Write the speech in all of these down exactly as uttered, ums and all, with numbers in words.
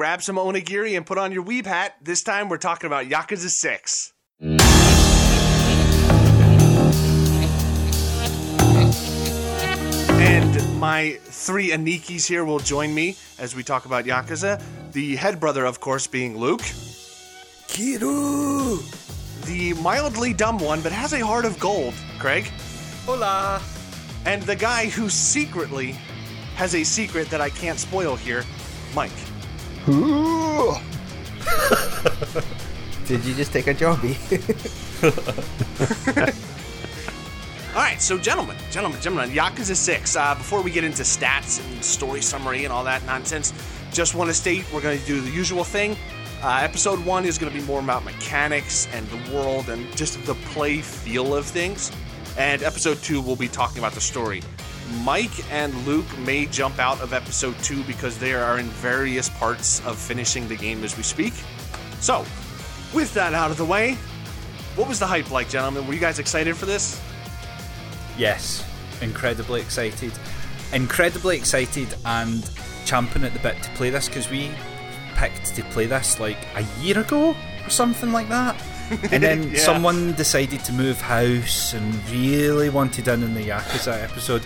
grab some onigiri and put on your weeb hat. This time we're talking about Yakuza six. And my three Anikis here will join me as we talk about Yakuza. The head brother, of course, being Luke. Kiryu! The mildly dumb one, but has a heart of gold, Craig. Hola! And the guy who secretly has a secret that I can't spoil here, Mike. Ooh. Did you just take a jobbie? All right, so gentlemen, gentlemen, gentlemen, Yakuza six. Uh, before we get into stats and story summary and all that nonsense, just want to state we're going to do the usual thing. Uh, episode one is going to be more about mechanics and the world and just the play feel of things. And episode two, we'll be talking about the story. Mike and Luke may jump out of episode two because they are in various parts of finishing the game as we speak. So, with that out of the way, what was the hype like, gentlemen? Were you guys excited for this? Yes, incredibly excited. Incredibly excited and champing at the bit to play this because we picked to play this like a year ago or something like that. And then yeah. someone decided to move house and really wanted in in the Yakuza episode.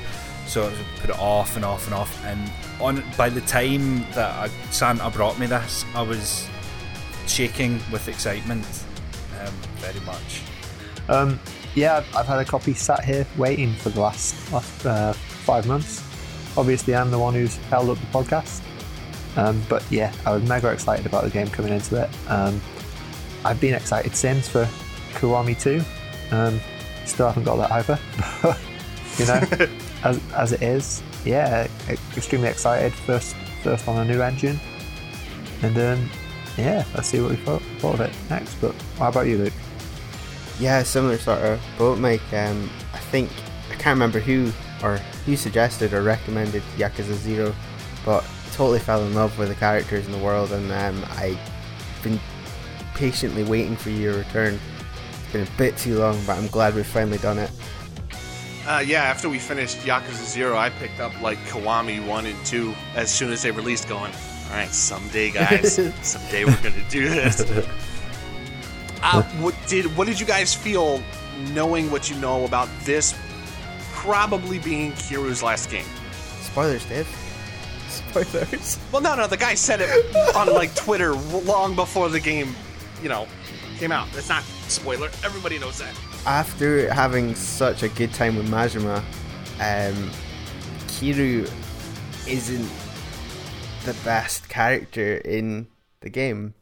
So I put it off and off and off. And on by the time that I, Santa brought me this, I was shaking with excitement um, very much. Um, yeah, I've, I've had a copy sat here waiting for the last, last uh, five months. Obviously, I'm the one who's held up the podcast. Um, but yeah, I was mega excited about the game coming into it. Um, I've been excited since for Kiwami two. Um, still haven't got that either. But, you know, as as it is, yeah, extremely excited. First first on a new engine. And um, yeah, let's see what we thought, thought of it next. But how about you, Luke? Yeah, similar sort of boat, Mike. Um, I think, I can't remember who or who suggested or recommended Yakuza zero, but totally fell in love with the characters in the world, and um, I've been patiently waiting for your return. It's been a bit too long, but I'm glad we've finally done it. Uh, yeah, after we finished Yakuza zero, I picked up like Kiwami one and two as soon as they released, going, alright, someday guys, someday we're gonna do this. uh, what did what did you guys feel knowing what you know about this probably being Kiryu's last game? Spoilers, Dave. Spoilers. Well, no, no, the guy said it on like Twitter long before the game you know, came out. It's not spoiler. Everybody knows that. After having such a good time with Majima, um, Kiryu isn't the best character in the game.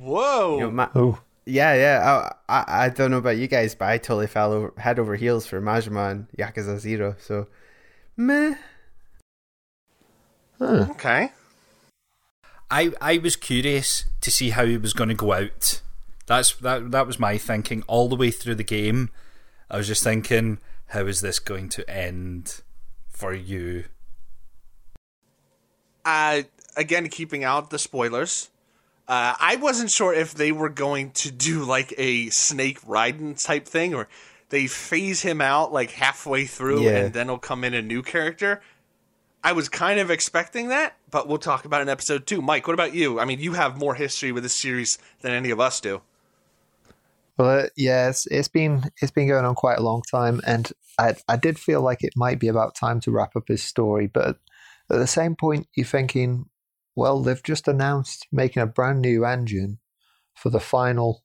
Whoa! You know, Ma- oh. Yeah, yeah. I, I, I don't know about you guys, but I totally fell over, head over heels for Majima and Yakuza zero. So, meh. Huh. Okay. I, I was curious to see how he was going to go out. That's that that was my thinking all the way through the game. I was just thinking, how is this going to end for you? Uh, again, keeping out the spoilers. Uh, I wasn't sure if they were going to do like a Snake Raiden type thing, or they phase him out like halfway through, yeah. and then he'll come in a new character. I was kind of expecting that, but we'll talk about it in episode two. Mike, what about you? I mean, you have more history with this series than any of us do. Well, uh, yeah, it's, it's been it's been going on quite a long time, and I I did feel like it might be about time to wrap up his story. But at the same point, you're thinking, well, they've just announced making a brand new engine for the final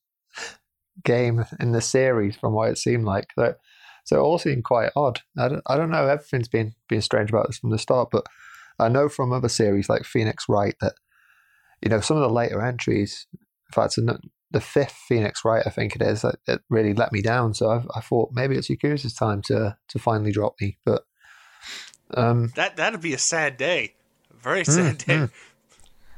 game in the series, from what it seemed like. So, So it all seemed quite odd. I don't, I don't know. Everything's been, been strange about this from the start, but I know from other series like Phoenix Wright that, you know, some of the later entries, in fact, the fifth Phoenix Wright, I think it is, it really let me down. So I, I thought maybe it's Yakuza's time to to finally drop me. But um, that, that'd be a sad day. A very sad mm, day. Mm.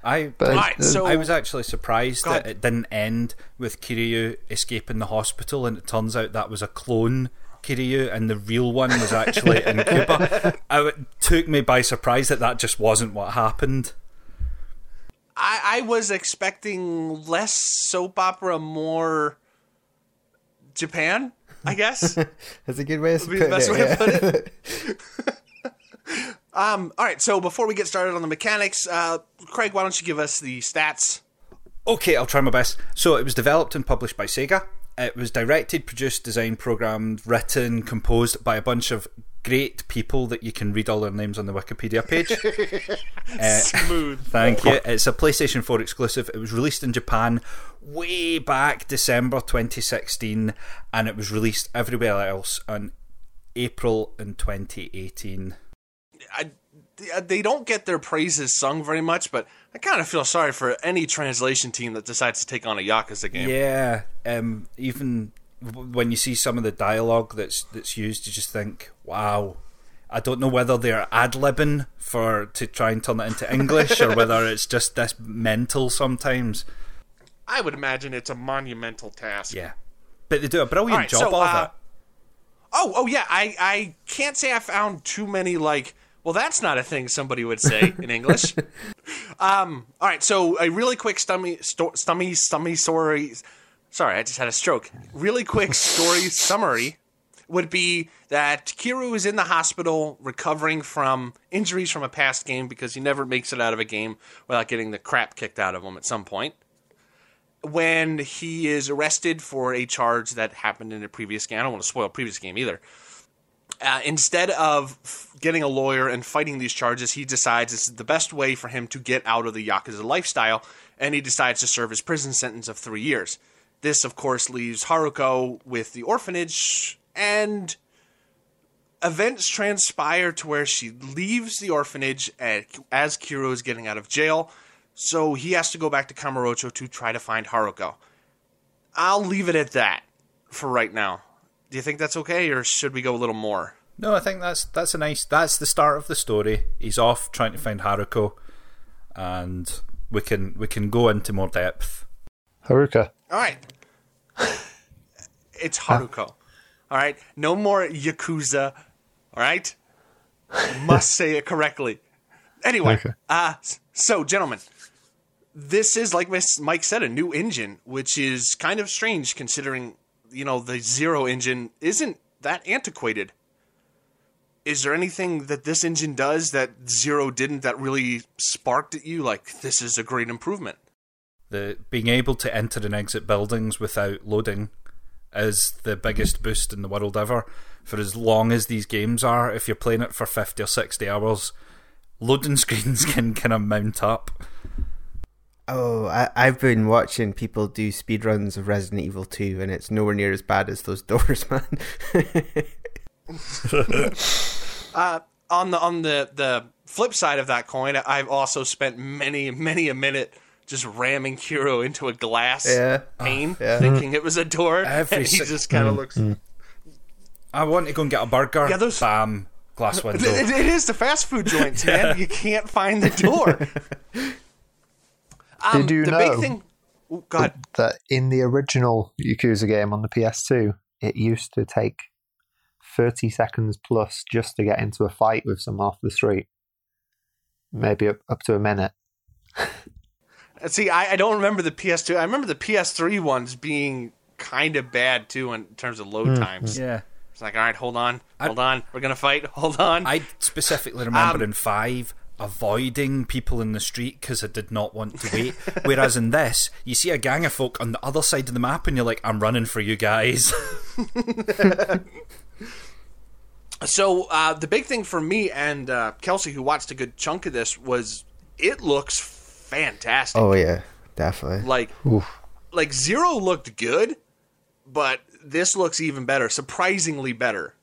I, but, right, uh, so, I was actually surprised that it didn't end with Kiryu escaping the hospital, and it turns out that was a clone Kiryu, and the real one was actually in Cuba. I, it took me by surprise that that just wasn't what happened. I, I was expecting less soap opera, more Japan, I guess. That's a good way to put it. That's the best way to put it. Um, all right, so before we get started on the mechanics, uh, Craig, why don't you give us the stats? Okay, I'll try my best. So it was developed and published by Sega. It was directed, produced, designed, programmed, written, composed by a bunch of great people that you can read all their names on the Wikipedia page. uh, Smooth. Thank you. It's a PlayStation four exclusive. It was released in Japan way back December twenty sixteen, and it was released everywhere else on April in twenty eighteen. I, they don't get their praises sung very much, but I kind of feel sorry for any translation team that decides to take on a Yakuza game. Yeah, um, even when you see some of the dialogue that's that's used, you just think, wow. I don't know whether they're ad-libbing for, to try and turn it into English or whether it's just this mental sometimes. I would imagine it's a monumental task. Yeah, but they do a brilliant right, job so, of uh, it. Oh, oh yeah, I, I can't say I found too many, like, well, that's not a thing somebody would say in English. um, all right, so a really quick stummy, sto- stummy, stummy story. Sorry, I just had a stroke. Really quick story summary would be that Kiryu is in the hospital recovering from injuries from a past game because he never makes it out of a game without getting the crap kicked out of him at some point. When he is arrested for a charge that happened in a previous game. I don't want to spoil a previous game either. Uh, instead of f- getting a lawyer and fighting these charges, he decides it's the best way for him to get out of the Yakuza lifestyle, and he decides to serve his prison sentence of three years. This, of course, leaves Haruka with the orphanage, and events transpire to where she leaves the orphanage at, as Kiryu is getting out of jail, so he has to go back to Kamurocho to try to find Haruka. I'll leave it at that for right now. Do you think that's okay, or should we go a little more? No, I think that's that's a nice... That's the start of the story. He's off trying to find Haruko, and we can we can go into more depth. Haruka. All right. It's Haruko. All right? No more Yakuza. All right? Must say it correctly. Anyway, okay. uh, so, gentlemen, this is, like Mike said, a new engine, which is kind of strange considering... You know, the Zero engine isn't that antiquated. Is there anything that this engine does that Zero didn't that really sparked at you? Like, this is a great improvement. The being able to enter and exit buildings without loading is the biggest boost in the world ever. For as long as these games are, if you're playing it for fifty or sixty hours, loading screens can kind of mount up. Oh, I, I've been watching people do speedruns of Resident Evil two, and it's nowhere near as bad as those doors, man. uh, on the on the, the flip side of that coin, I've also spent many, many a minute just ramming Kiryu into a glass yeah. pane, oh, yeah. thinking it was a door, Every and he si- just kind of mm, looks... Mm. I want to go and get a burger. Yeah, those... Bam, glass window. It, it is the fast food joints, yeah. man. You can't find the door. Um, Did you the know big thing... oh, go ahead. That in the original Yakuza game on the P S two, it used to take thirty seconds plus just to get into a fight with someone off the street? Maybe up, up to a minute. See, I, I don't remember the P S two. I remember the P S three ones being kind of bad, too, in terms of load mm, times. Yeah. It's like, all right, hold on, hold I, on, we're going to fight, hold on. I specifically remember um, in five... avoiding people in the street because I did not want to wait. Whereas in this, you see a gang of folk on the other side of the map and you're like, I'm running for you guys. So uh, the big thing for me and uh, Kelsey, who watched a good chunk of this, was it looks fantastic. Oh yeah, definitely. Like, Oof. like Zero looked good, but this looks even better, surprisingly better.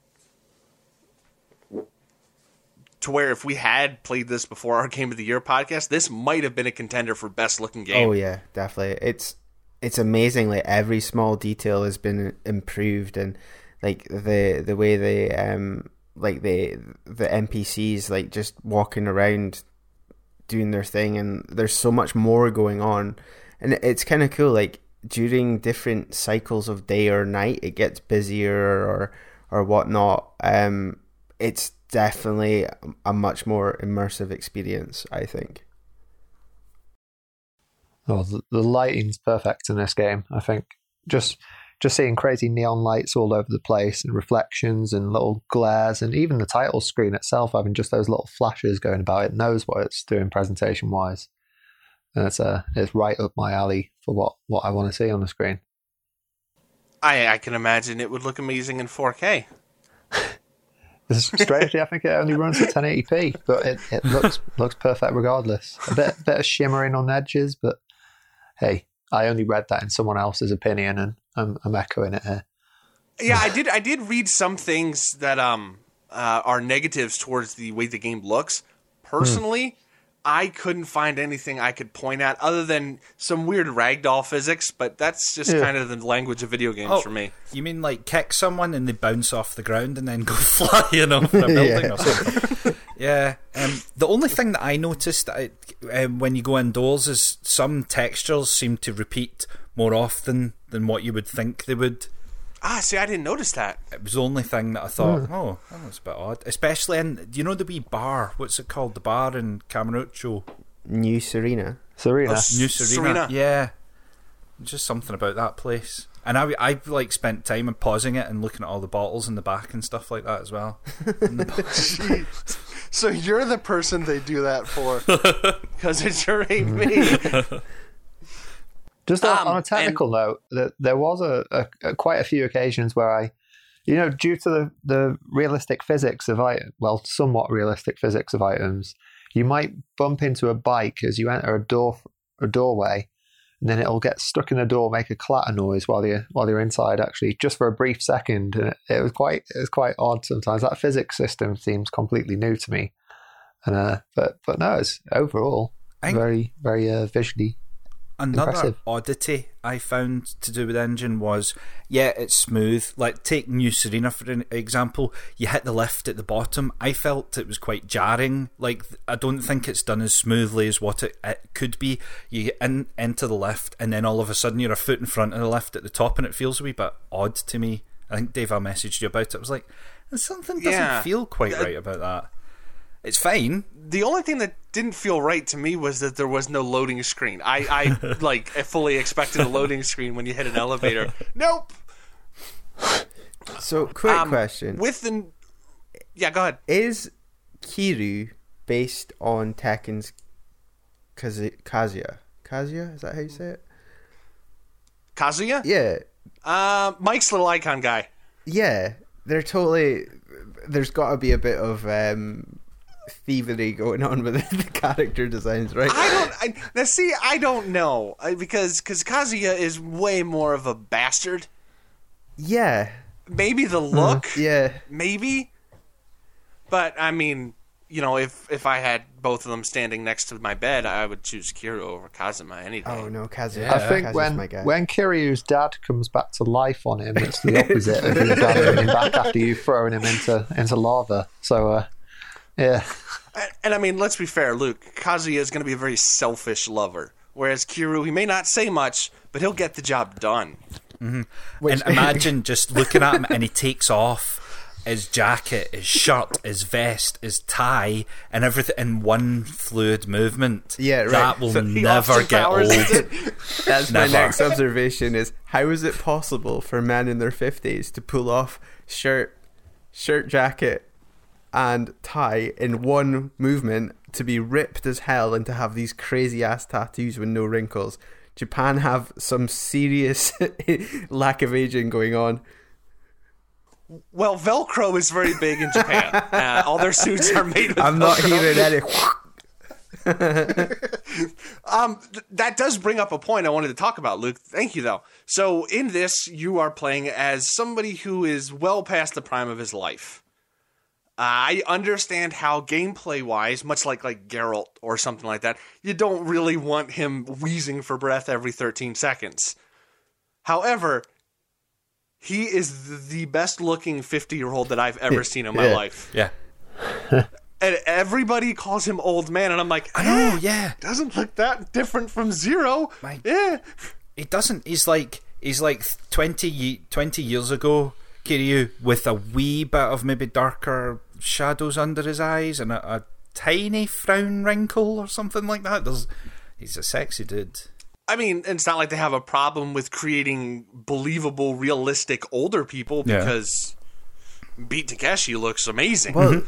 To where if we had played this before our Game of the Year podcast, this might have been a contender for best looking game. Oh yeah, definitely. It's it's amazing. Like every small detail has been improved, and like the the way they um like the the N P Cs like just walking around doing their thing, and there's so much more going on, and it's kind of cool. Like during different cycles of day or night, it gets busier or or whatnot. Um, it's definitely a much more immersive experience, I think. Oh, the lighting's perfect in this game, I think. Just just seeing crazy neon lights all over the place and reflections and little glares, and even the title screen itself having just those little flashes going about. It knows what it's doing presentation wise. And it's, uh, it's right up my alley for what, what I want to see on the screen. I, I can imagine it would look amazing in four K. Strangely, I think it only runs at ten eighty p, but it, it looks looks perfect regardless. A bit, a bit of shimmering on edges, but hey, I only read that in someone else's opinion, and I'm, I'm echoing it here. Yeah, I did. I did read some things that um uh, are negatives towards the way the game looks. Personally, mm. I couldn't find anything I could point at other than some weird ragdoll physics, but that's just yeah. kind of the language of video games oh, for me. You mean like kick someone and they bounce off the ground and then go flying off the building yeah. or something? Yeah. Um, the only thing that I noticed I, um, when you go indoors is some textures seem to repeat more often than what you would think they would. Ah, see, I didn't notice that. It was the only thing that I thought, mm. oh, that was a bit odd. Especially in, you know, the wee bar, what's it called? The bar in Kamurocho? New Serena. Serena. Oh, New Serena. Serena. Yeah. Just something about that place. And I, I like, spent time and pausing it and looking at all the bottles in the back and stuff like that as well. the So you're the person they do that for. Because it sure ain't me. Just um, on a technical and- note, that there was a, a, a quite a few occasions where I, you know, due to the, the realistic physics of items, well, somewhat realistic physics of items, you might bump into a bike as you enter a door a doorway, and then it'll get stuck in the door, make a clatter noise while you're while you're inside, actually, just for a brief second. And it, it was quite it was quite odd sometimes. That physics system seems completely new to me, and uh, but but no, it's overall I- very very uh, visually. Another impressive oddity I found to do with engine was, yeah, it's smooth. Like, take New Serena, for an example. You hit the lift at the bottom. I felt it was quite jarring. Like, I don't think it's done as smoothly as what it, it could be. You in, enter the lift, and then all of a sudden you're a foot in front of the lift at the top, and it feels a wee bit odd to me. I think, Dave, I messaged you about it. I was like, something doesn't yeah. feel quite right about that. It's fine. The only thing that didn't feel right to me was that there was no loading screen. I, I like, fully expected a loading screen when you hit an elevator. Nope. So, quick um, question. With the... Yeah, go ahead. Is Kiryu based on Tekken's Kazuya? Kazuya? Is that how you say it? Kazuya? Yeah. Uh, Mike's little icon guy. Yeah. They're totally... There's got to be a bit of... Um, thievery going on with the character designs, right? I don't I, now see I don't know because because Kazuya is way more of a bastard. Yeah, maybe the look. Mm, yeah, maybe. But I mean, you know, if if I had both of them standing next to my bed, I would choose Kiryu over Kazuma any day. Oh no, Kazuma! Yeah. I think Kazuma's when my guy. When Kiryu's dad comes back to life on him, it's the opposite of your dad coming back after you've thrown him into into lava. So. uh Yeah, and, and I mean, let's be fair, Luke. Kazuya is going to be a very selfish lover, whereas Kiryu, he may not say much, but he'll get the job done. Mm-hmm. Which... And imagine just looking at him, and he takes off his jacket, his shirt, his vest, his tie, and everything in one fluid movement. Yeah, right. That will so never get old. That's never. My next observation: is how is it possible for men in their fifties to pull off shirt, shirt jacket? And tie in one movement, to be ripped as hell and to have these crazy ass tattoos with no wrinkles. Japan have some serious lack of aging going on. Well, Velcro is very big in Japan. uh, all their suits are made with I'm Velcro. I'm not hearing any. um, th- that does bring up a point I wanted to talk about, Luke. Thank you, though. So in this, you are playing as somebody who is well past the prime of his life. I understand how gameplay-wise, much like, like Geralt or something like that, you don't really want him wheezing for breath every thirteen seconds. However, he is the best-looking fifty-year-old that I've ever seen in my yeah. life. Yeah. And everybody calls him old man, and I'm like, I know, eh, yeah. Doesn't look that different from Zero. My, yeah. It doesn't. He's like, he's like twenty, twenty years ago, Kiryu, with a wee bit of maybe darker shadows under his eyes and a, a tiny frown wrinkle or something like that. There's, he's a sexy dude. I mean, it's not like they have a problem with creating believable, realistic older people because yeah. Beat Takeshi looks amazing. Well, mm-hmm.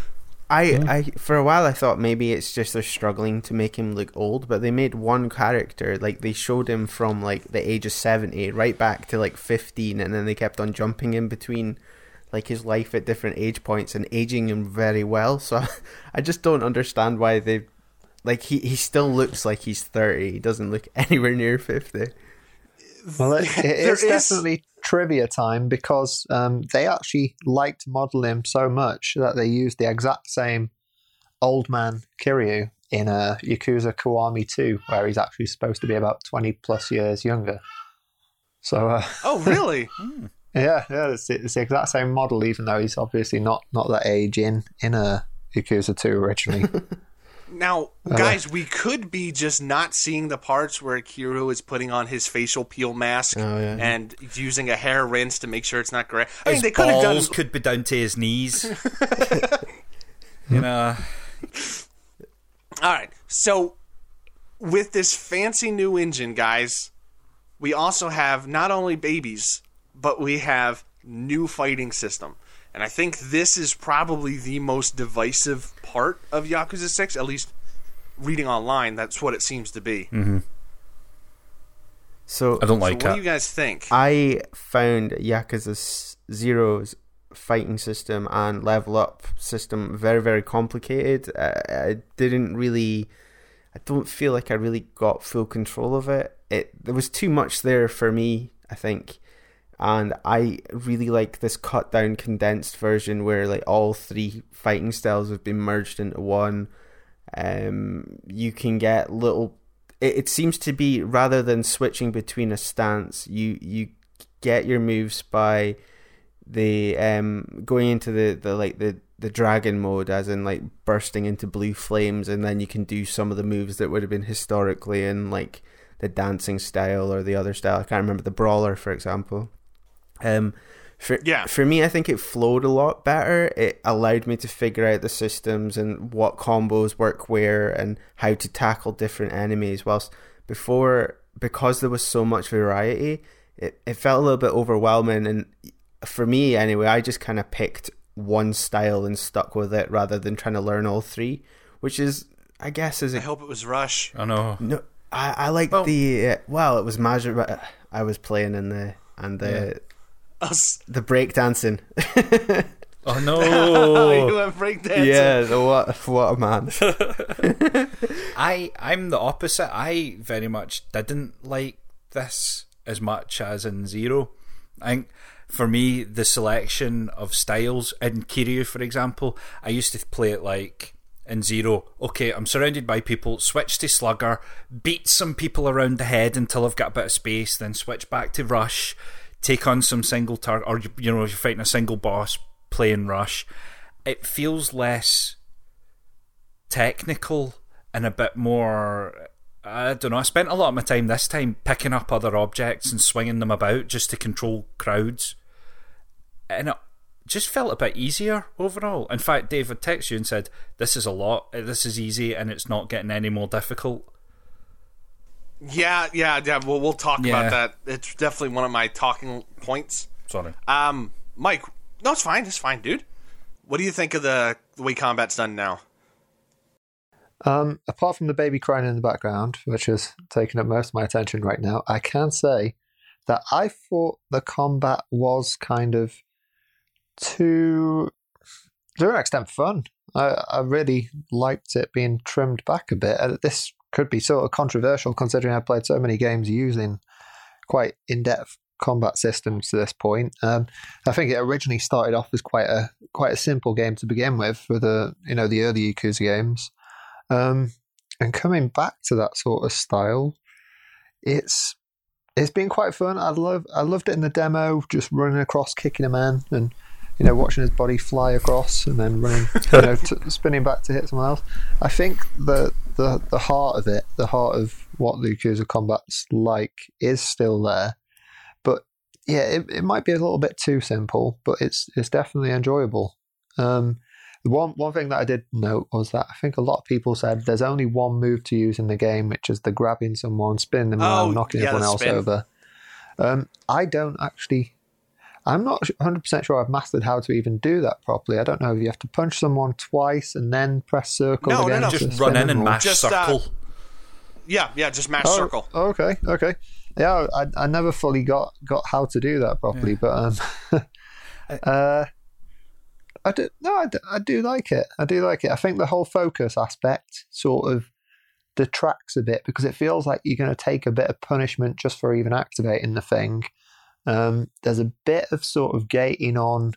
I, I for a while I thought maybe it's just they're struggling to make him look old, but they made one character, like they showed him from like the age of seventy right back to like fifteen, and then they kept on jumping in between like his life at different age points and aging him very well. So I just don't understand why they like he, he still looks like he's thirty. He doesn't look anywhere near fifty. Well, it, it is, is definitely trivia time because um, they actually liked model him so much that they used the exact same old man Kiryu in uh, Yakuza Kiwami two, where he's actually supposed to be about twenty plus years younger. So, uh, oh, really? mm. Yeah, yeah, it's, it's the exact same model, even though he's obviously not, not that age in in uh, Yakuza two originally. Now, guys, uh, we could be just not seeing the parts where Kiryu is putting on his facial peel mask oh, yeah. and using a hair rinse to make sure it's not correct. I his mean, they could have done. His balls could be down to his knees. You know. All right. So, with this fancy new engine, guys, we also have not only babies, but we have new fighting system. And I think this is probably the most divisive part of Yakuza six, at least reading online, that's what it seems to be. Mm-hmm. So I don't like so what that. Do you guys think? I found Yakuza zero's fighting system and level up system very, very complicated. I, I didn't really... I don't feel like I really got full control of it. It there was too much there for me, I think. And I really like this cut-down, condensed version where like all three fighting styles have been merged into one. Um, you can get little... It, it seems to be, rather than switching between a stance, you, you get your moves by the um, going into the, the like the, the dragon mode, as in like bursting into blue flames, and then you can do some of the moves that would have been historically in like the dancing style or the other style. I can't remember, the brawler, for example. Um, for yeah. for me, I think it flowed a lot better. It allowed me to figure out the systems and what combos work where and how to tackle different enemies. Whilst before, because there was so much variety, it, it felt a little bit overwhelming. And for me, anyway, I just kind of picked one style and stuck with it rather than trying to learn all three, which is, I guess, is. A, I hope it was Rush. I know. No, I I like well, the uh, well, it was Majima. I was playing in the and the. Yeah. Us. The breakdancing. Oh no! You went breakdancing. Yeah, what, what a man. I, I'm the opposite. I very much didn't like this as much as in Zero. I think for me, the selection of styles in Kiryu, for example, I used to play it like in Zero. Okay, I'm surrounded by people, switch to Slugger, beat some people around the head until I've got a bit of space, then switch back to Rush. Take on some single target, or you know, if you're fighting a single boss, play in Rush. It feels less technical and a bit more. I don't know. I spent a lot of my time this time picking up other objects and swinging them about just to control crowds, and it just felt a bit easier overall. In fact, Dave had texted you and said, "This is a lot. This is easy, and it's not getting any more difficult." Yeah, yeah, yeah. Well, we'll talk yeah. about that. It's definitely one of my talking points. Sorry. Um, Mike, no, it's fine. It's fine, dude. What do you think of the, the way combat's done now? Um, apart from the baby crying in the background, which is taking up most of my attention right now, I can say that I thought the combat was kind of too, to an extent, fun. I, I really liked it being trimmed back a bit. At this could be sort of controversial considering I played so many games using quite in-depth combat systems to this point. Um, I think it originally started off as quite a quite a simple game to begin with for the you know the early Yakuza games, um, and coming back to that sort of style, it's it's been quite fun. I love I loved it in the demo, just running across, kicking a man, and you know watching his body fly across, and then running, you know, t- spinning back to hit someone else. I think the The, the heart of it, the heart of what the Yakuza combat's like, is still there. But yeah, it, it might be a little bit too simple, but it's it's definitely enjoyable. Um, The one one thing that I did note was that I think a lot of people said there's only one move to use in the game, which is the grabbing someone, spinning them around, oh, knocking yeah, everyone else spin. over. Um, I don't actually... I'm not one hundred percent sure I've mastered how to even do that properly. I don't know if you have to punch someone twice and then press circle. No, again no, no. Just run in and mash just, circle. Uh, yeah, yeah, just mash oh, circle. Okay, okay. Yeah, I, I never fully got, got how to do that properly, yeah. but um, uh, I do, no, I do, I do like it. I do like it. I think the whole focus aspect sort of detracts a bit because it feels like you're going to take a bit of punishment just for even activating the thing. Um, there's a bit of sort of gating on,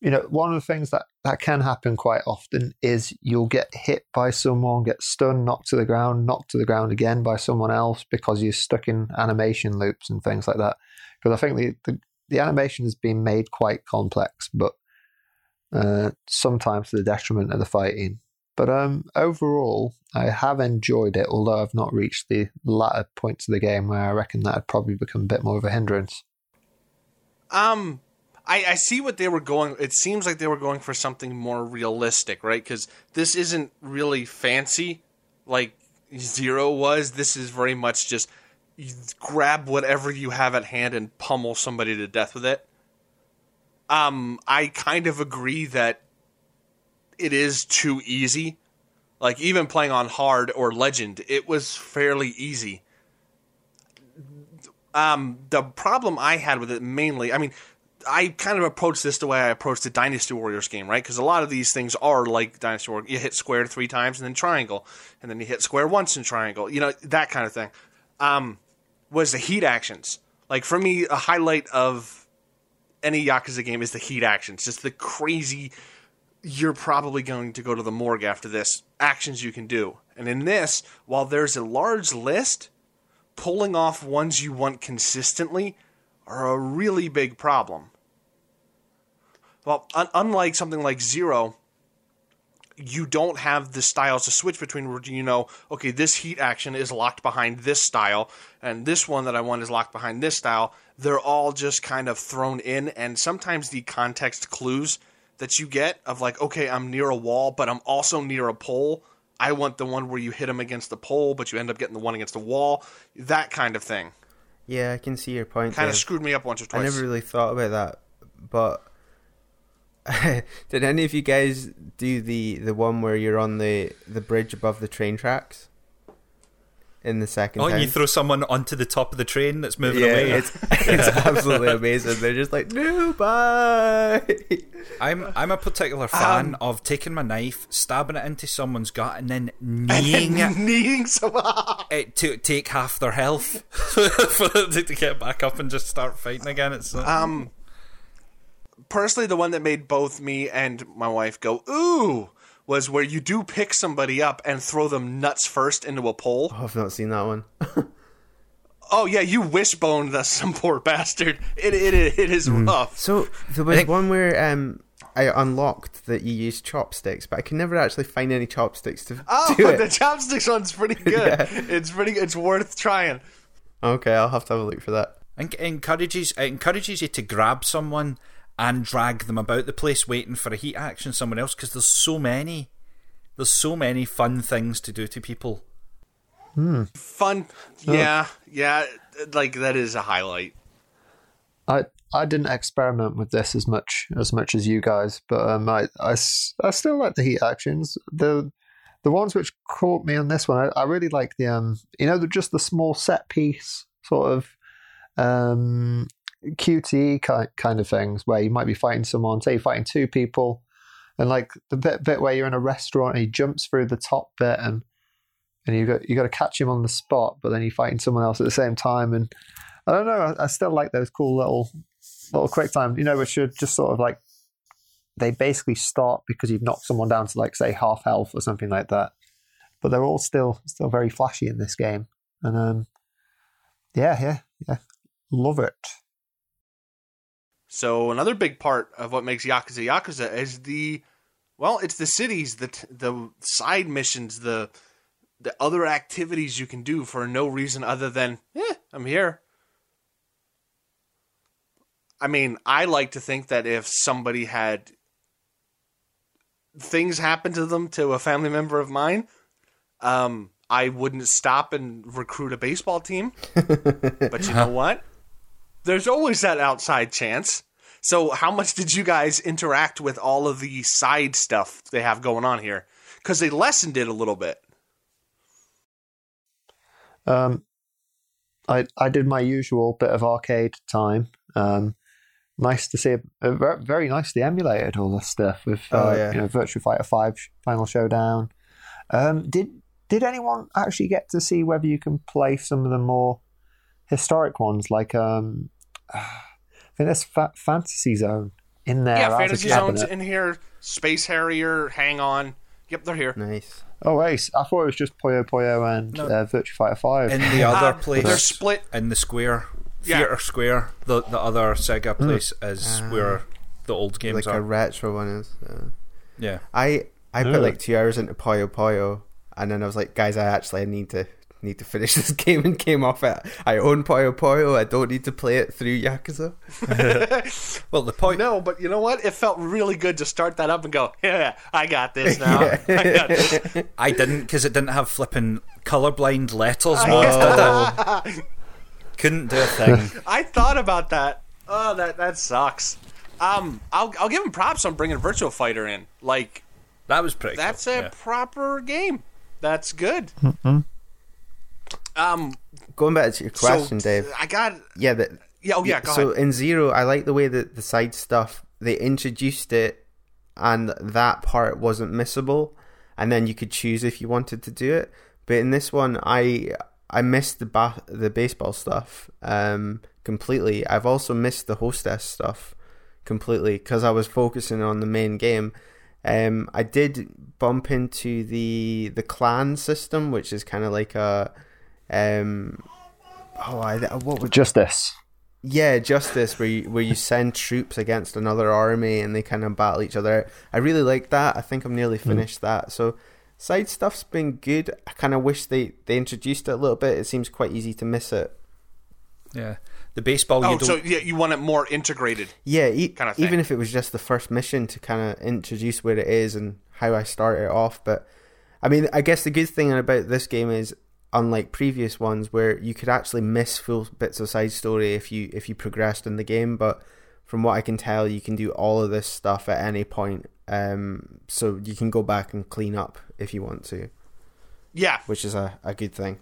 you know, one of the things that, that can happen quite often is you'll get hit by someone, get stunned, knocked to the ground, knocked to the ground again by someone else because you're stuck in animation loops and things like that. Because I think the, the, the animation has been made quite complex, but uh, sometimes to the detriment of the fighting. But um, overall, I have enjoyed it, although I've not reached the latter points of the game where I reckon that had probably become a bit more of a hindrance. Um, I, I see what they were going... It seems like they were going for something more realistic, right? Because this isn't really fancy like Zero was. This is very much just you grab whatever you have at hand and pummel somebody to death with it. Um, I kind of agree that it is too easy. Like, even playing on hard or legend, it was fairly easy. Um, the problem I had with it mainly, I mean, I kind of approached this the way I approached the Dynasty Warriors game, right? Because a lot of these things are like Dynasty Warriors. You hit square three times and then triangle, and then you hit square once and triangle, you know, that kind of thing. Um, was the heat actions. Like, for me, a highlight of any Yakuza game is the heat actions. Just the crazy... you're probably going to go to the morgue after this, actions you can do. And in this, while there's a large list, pulling off ones you want consistently are a really big problem. Well, un- unlike something like Zero, you don't have the styles to switch between where you know, okay, this heat action is locked behind this style, and this one that I want is locked behind this style. They're all just kind of thrown in, and sometimes the context clues that you get of like, okay, I'm near a wall, but I'm also near a pole. I want the one where you hit them against the pole, but you end up getting the one against the wall. That kind of thing. Yeah, I can see your point. Kind of screwed me up once or twice. I never really thought about that. But did any of you guys do the, the one where you're on the, the bridge above the train tracks? In the second oh, time. You throw someone onto the top of the train that's moving yeah, away. It's, it's absolutely amazing. They're just like, no, bye. I'm I'm a particular fan um, of taking my knife, stabbing it into someone's gut, and then kneeing and then it, kneeing someone it to take half their health for them to get back up and just start fighting again. It's uh, um personally the one that made both me and my wife go ooh. Was where you do pick somebody up and throw them nuts first into a pole. Oh, I've not seen that one. Oh, yeah, you wishboned that some poor bastard. It It, it is mm. rough. So there was think- one where um, I unlocked that you use chopsticks, but I can never actually find any chopsticks to oh, do it. Oh, the chopsticks one's pretty good. yeah. It's pretty. It's worth trying. Okay, I'll have to have a look for that. It encourages, it encourages you to grab someone and drag them about the place waiting for a heat action someone else, because there's so many there's so many fun things to do to people. hmm. Fun yeah oh. yeah like that is a highlight. I I didn't experiment with this as much as much as you guys, but um, I, I, I still like the heat actions. The the ones which caught me on this one, I, I really like the um you know the, just the small set piece sort of um Q T E kind of things where you might be fighting someone, say you're fighting two people, and like the bit bit where you're in a restaurant and he jumps through the top bit and and you got you got to catch him on the spot, but then you're fighting someone else at the same time. And I don't know, I, I still like those cool little little quick times, you know, which should just sort of like they basically start because you've knocked someone down to like say half health or something like that, but they're all still still very flashy in this game. And um, yeah, yeah, yeah, love it. So another big part of what makes Yakuza Yakuza is the, well, it's the cities, the t- the side missions, the the other activities you can do for no reason other than, eh, I'm here. I mean, I like to think that if somebody had things happen to them to a family member of mine, um, I wouldn't stop and recruit a baseball team. But you know what? There's always that outside chance. So how much did you guys interact with all of the side stuff they have going on here? Because they lessened it a little bit. Um, I I did my usual bit of arcade time. Um, nice to see, a, a, very nicely emulated all this stuff with uh, oh, yeah. you know, Virtua Fighter five Final Showdown. Um, did did anyone actually get to see whether you can play some of the more historic ones? Like um, I think there's fa- Fantasy Zone in there. Yeah, Fantasy Zone's in here. Space Harrier, Hang On. Yep, they're here. Nice. Oh, ace. I thought it was just Puyo Puyo and no. uh, Virtua Fighter five. In the other um, place. They're split. In the square. Yeah. Theater Square. The the other Sega place mm. is uh, where the old games like are. Like a retro one is. Uh, yeah. I, I put like two hours into Puyo Puyo, and then I was like, guys, I actually need to need to finish this game, and came off it. I own Puyo Puyo. I don't need to play it through Yakuza. Well, the point. No, but you know what? It felt really good to start that up and go, yeah, I got this now. Yeah. I got this. I didn't, because it didn't have flipping colorblind letters. Oh. Did it? Couldn't do a thing. I thought about that. Oh, that that sucks. Um, I'll I'll give him props on bringing Virtua Fighter in. Like, that was pretty. That's cool. a yeah. proper game. That's good. Mm-hmm. Um, going back to your question, so, Dave. I got yeah, the, yeah, oh yeah. Go so ahead. In Zero, I like the way that the side stuff, they introduced it, and that part wasn't missable, and then you could choose if you wanted to do it. But in this one, I I missed the ba- the baseball stuff um, completely. I've also missed the hostess stuff completely because I was focusing on the main game. Um, I did bump into the the clan system, which is kind of like a Um, oh, I, what would justice? Yeah, justice, where you, where you send troops against another army and they kind of battle each other. I really like that. I think I'm nearly finished mm. that. So side stuff's been good. I kind of wish they, they introduced it a little bit. It seems quite easy to miss it. Yeah, the baseball. Oh, you don't... so yeah, you want it more integrated. Yeah, e- kind of thing. Even if it was just the first mission to kind of introduce where it is and how I start it off. But I mean, I guess the good thing about this game is, unlike previous ones where you could actually miss full bits of side story if you if you progressed in the game, but from what I can tell, you can do all of this stuff at any point, um, so you can go back and clean up if you want to. Yeah. Which is a, a good thing.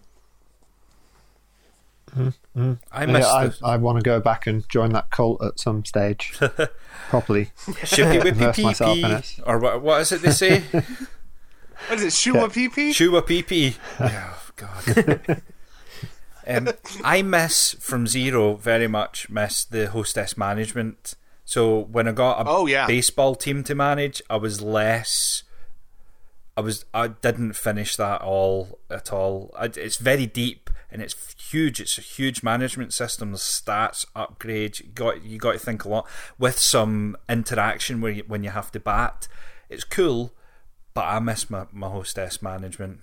Mm-hmm. I missed yeah, the... I, I want to go back and join that cult at some stage. Properly. Shoo-wee-pee-pee-pee, or what, what is it they say? What is it, shoo-wee-pee-pee? Shoo-wee-pee-pee. Yeah. God. um, I miss from Zero very much miss the hostess management. So when I got a oh, yeah. baseball team to manage, I was less. I was I didn't finish that all at all. I, it's very deep and it's huge. It's a huge management system. The stats upgrade. You got you got to think a lot with some interaction where you, when you have to bat. It's cool, but I miss my, my hostess management.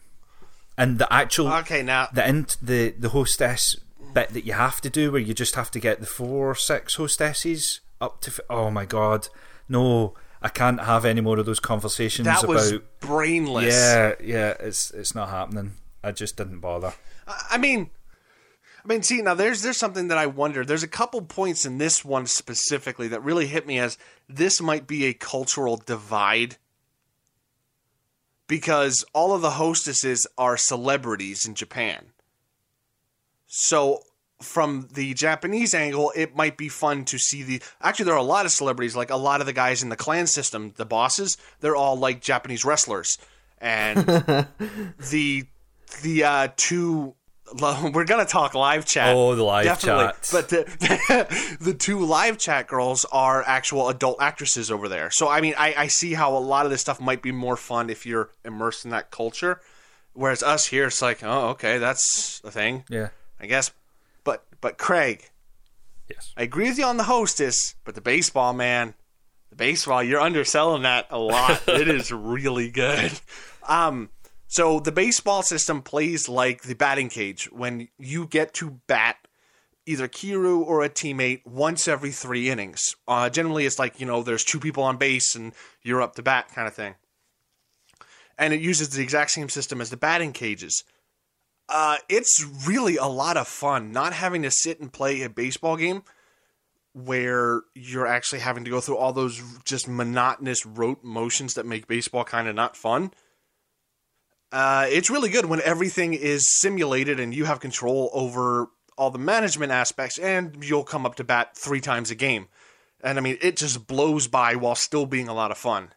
And the actual okay, now. the int, the the hostess bit that you have to do, where you just have to get the four or six hostesses up to. F- oh my god, no! I can't have any more of those conversations. That about, was brainless. Yeah, yeah, it's it's not happening. I just didn't bother. I mean, I mean, see now, there's there's something that I wonder. There's a couple points in this one specifically that really hit me as this might be a cultural divide. Because all of the hostesses are celebrities in Japan. So from the Japanese angle, it might be fun to see the... Actually, there are a lot of celebrities. Like, a lot of the guys in the clan system, the bosses, they're all, like, Japanese wrestlers. And the the uh, two... We're going to talk live chat. Oh, the live definitely. Chat. But the, the two live chat girls are actual adult actresses over there. So, I mean, I, I see how a lot of this stuff might be more fun if you're immersed in that culture. Whereas us here, it's like, oh, okay, that's a thing. Yeah. I guess. But, but Craig. Yes. I agree with you on the hostess, but the baseball, man. The baseball, you're underselling that a lot. It is really good. Um... So the baseball system plays like the batting cage when you get to bat either Kiryu or a teammate once every three innings. Uh, generally, it's like, you know, there's two people on base and you're up to bat kind of thing. and it uses the exact same system as the batting cages. Uh, it's really a lot of fun not having to sit and play a baseball game where you're actually having to go through all those just monotonous rote motions that make baseball kind of not fun. Uh, it's really good when everything is simulated and you have control over all the management aspects, and you'll come up to bat three times a game. And I mean, it just blows by while still being a lot of fun.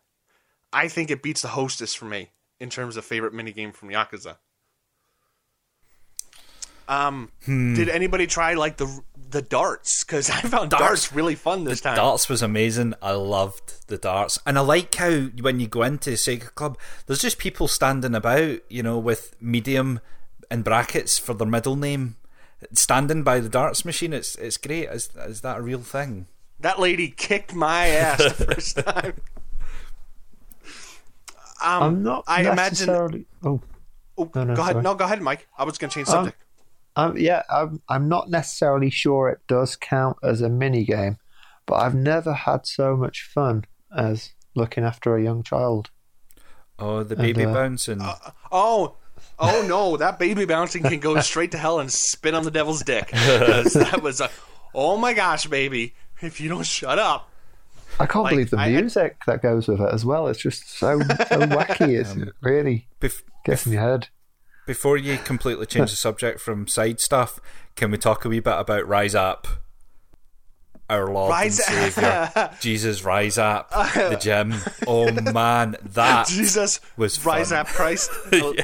I think it beats the Hostess for me in terms of favorite minigame from Yakuza. Um, hmm. Did anybody try like the the darts? Because I found darts, darts really fun this the time. Darts was amazing. I loved the darts, and I like how when you go into the Sega Club, there's just people standing about, you know, with medium in brackets for their middle name, standing by the darts machine. It's it's great. Is is that a real thing? That lady kicked my ass the first time. Um, I'm not. I imagine. Oh, oh no, no, go ahead. Sorry. No, go ahead, Mike. I was going to change the subject. Um, Um, yeah, I'm, I'm not necessarily sure it does count as a mini game, but I've never had so much fun as looking after a young child. Oh, the baby and, uh, bouncing. Uh, oh, oh no, that baby bouncing can go straight to hell and spit on the devil's dick. That was a, oh my gosh, baby, if you don't shut up. I can't like, believe the music had... that goes with it as well. It's just so, so wacky, isn't um, it? Really bef- gets in your head. Before you completely change the subject from side stuff, can we talk a wee bit about Rise Up? Our Lord Rise and Saviour. Jesus, Rise Up. The gym. Oh man, that Jesus was fun. Rise Up Christ. Yeah.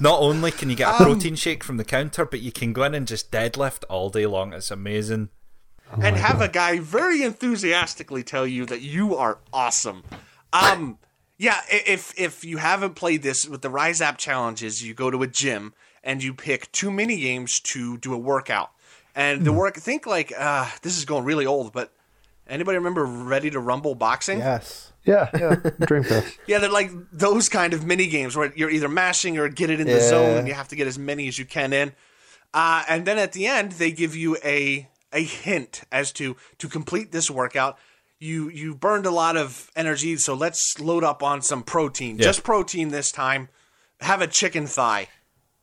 Not only can you get a protein um, shake from the counter, but you can go in and just deadlift all day long. It's amazing. Oh and have God. a guy very enthusiastically tell you that you are awesome. Um... Yeah, if if you haven't played this, with the Rise App challenges, you go to a gym and you pick two mini games to do a workout. And mm. the work, think like, uh, this is going really old, but anybody remember Ready to Rumble boxing? Yes. Yeah, yeah. Dreamcast. Yeah, they're like those kind of mini games where you're either mashing or get it in yeah. the zone, and you have to get as many as you can in. Uh, and then at the end, they give you a a hint as to to complete this workout. You you burned a lot of energy, so let's load up on some protein. Yeah. Just protein this time. Have a chicken thigh.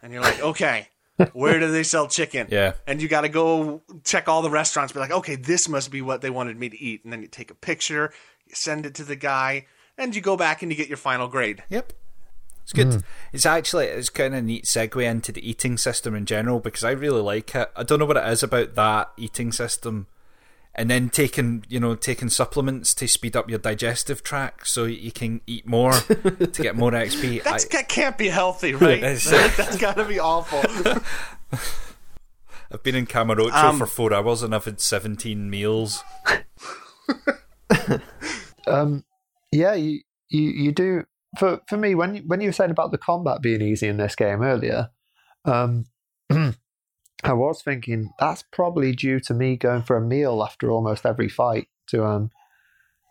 And you're like, okay, where do they sell chicken? Yeah. And you got to go check all the restaurants. Be like, okay, this must be what they wanted me to eat. And then you take a picture, you send it to the guy, and you go back and you get your final grade. Yep. It's good. Mm. It's actually, it's kind of a neat segue into the eating system in general, because I really like it. I don't know what it is about that eating system. And then taking, you know, taking supplements to speed up your digestive tract so you can eat more to get more X P. That's, I, that can't be healthy, right? That's, that's got to be awful. I've been in Kamurocho um, for four hours and I've had seventeen meals. um, yeah, you, you you do. For for me, when when you were saying about the combat being easy in this game earlier, um. I was thinking that's probably due to me going for a meal after almost every fight to um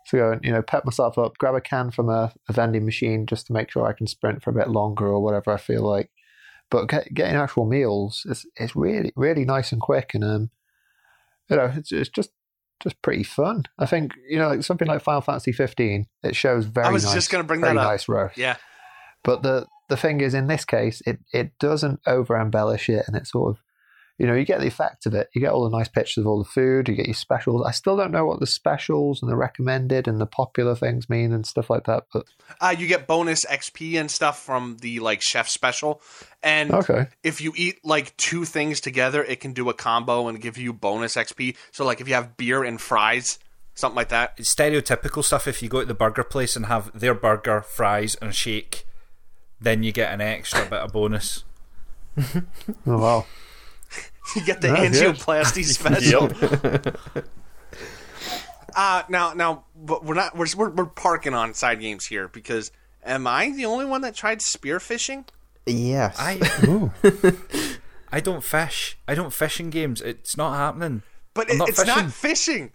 to go and, you know, pep myself up, grab a can from a, a vending machine just to make sure I can sprint for a bit longer or whatever I feel like. But get, getting actual meals is is really really nice and quick, and um you know it's, it's just just pretty fun. I think, you know, like something like Final Fantasy fifteen, it shows very I was nice, just gonna bring very that up. nice roast. Yeah, but the the thing is in this case it it doesn't over embellish it, and it sort of, you know, you get the effect of it. You get all the nice pictures of all the food. You get your specials. I still don't know what the specials and the recommended and the popular things mean and stuff like that. But uh, you get bonus X P and stuff from the, like, chef special. And okay. if you eat, like, two things together, it can do a combo and give you bonus X P. So, like, if you have beer and fries, something like that. It's stereotypical stuff. If you go to the burger place and have their burger, fries, and shake, then you get an extra bit of bonus. Oh, wow. You get the That's angioplasty good. special. uh, now, now, but we're not. We're, we're we're parking on side games here, because am I the only one that tried spearfishing? Yes. I. I don't fish. I don't fish in games. It's not happening. But it, not it's fishing. not fishing.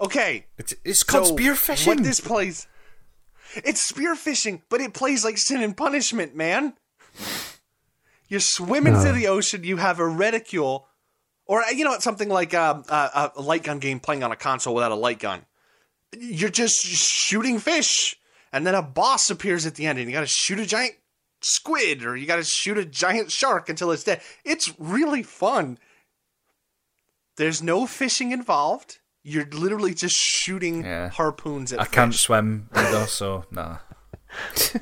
Okay. It's it's called so spearfishing. What this plays? It's spearfishing, but it plays like Sin and Punishment, man. You're swimming no. through the ocean. You have a reticule, or, you know, something like a, a, a light gun game playing on a console without a light gun. You're just shooting fish, and then a boss appears at the end, and you got to shoot a giant squid, or you got to shoot a giant shark until it's dead. It's really fun. There's no fishing involved. You're literally just shooting yeah. harpoons at I fish. I can't swim either, so nah. That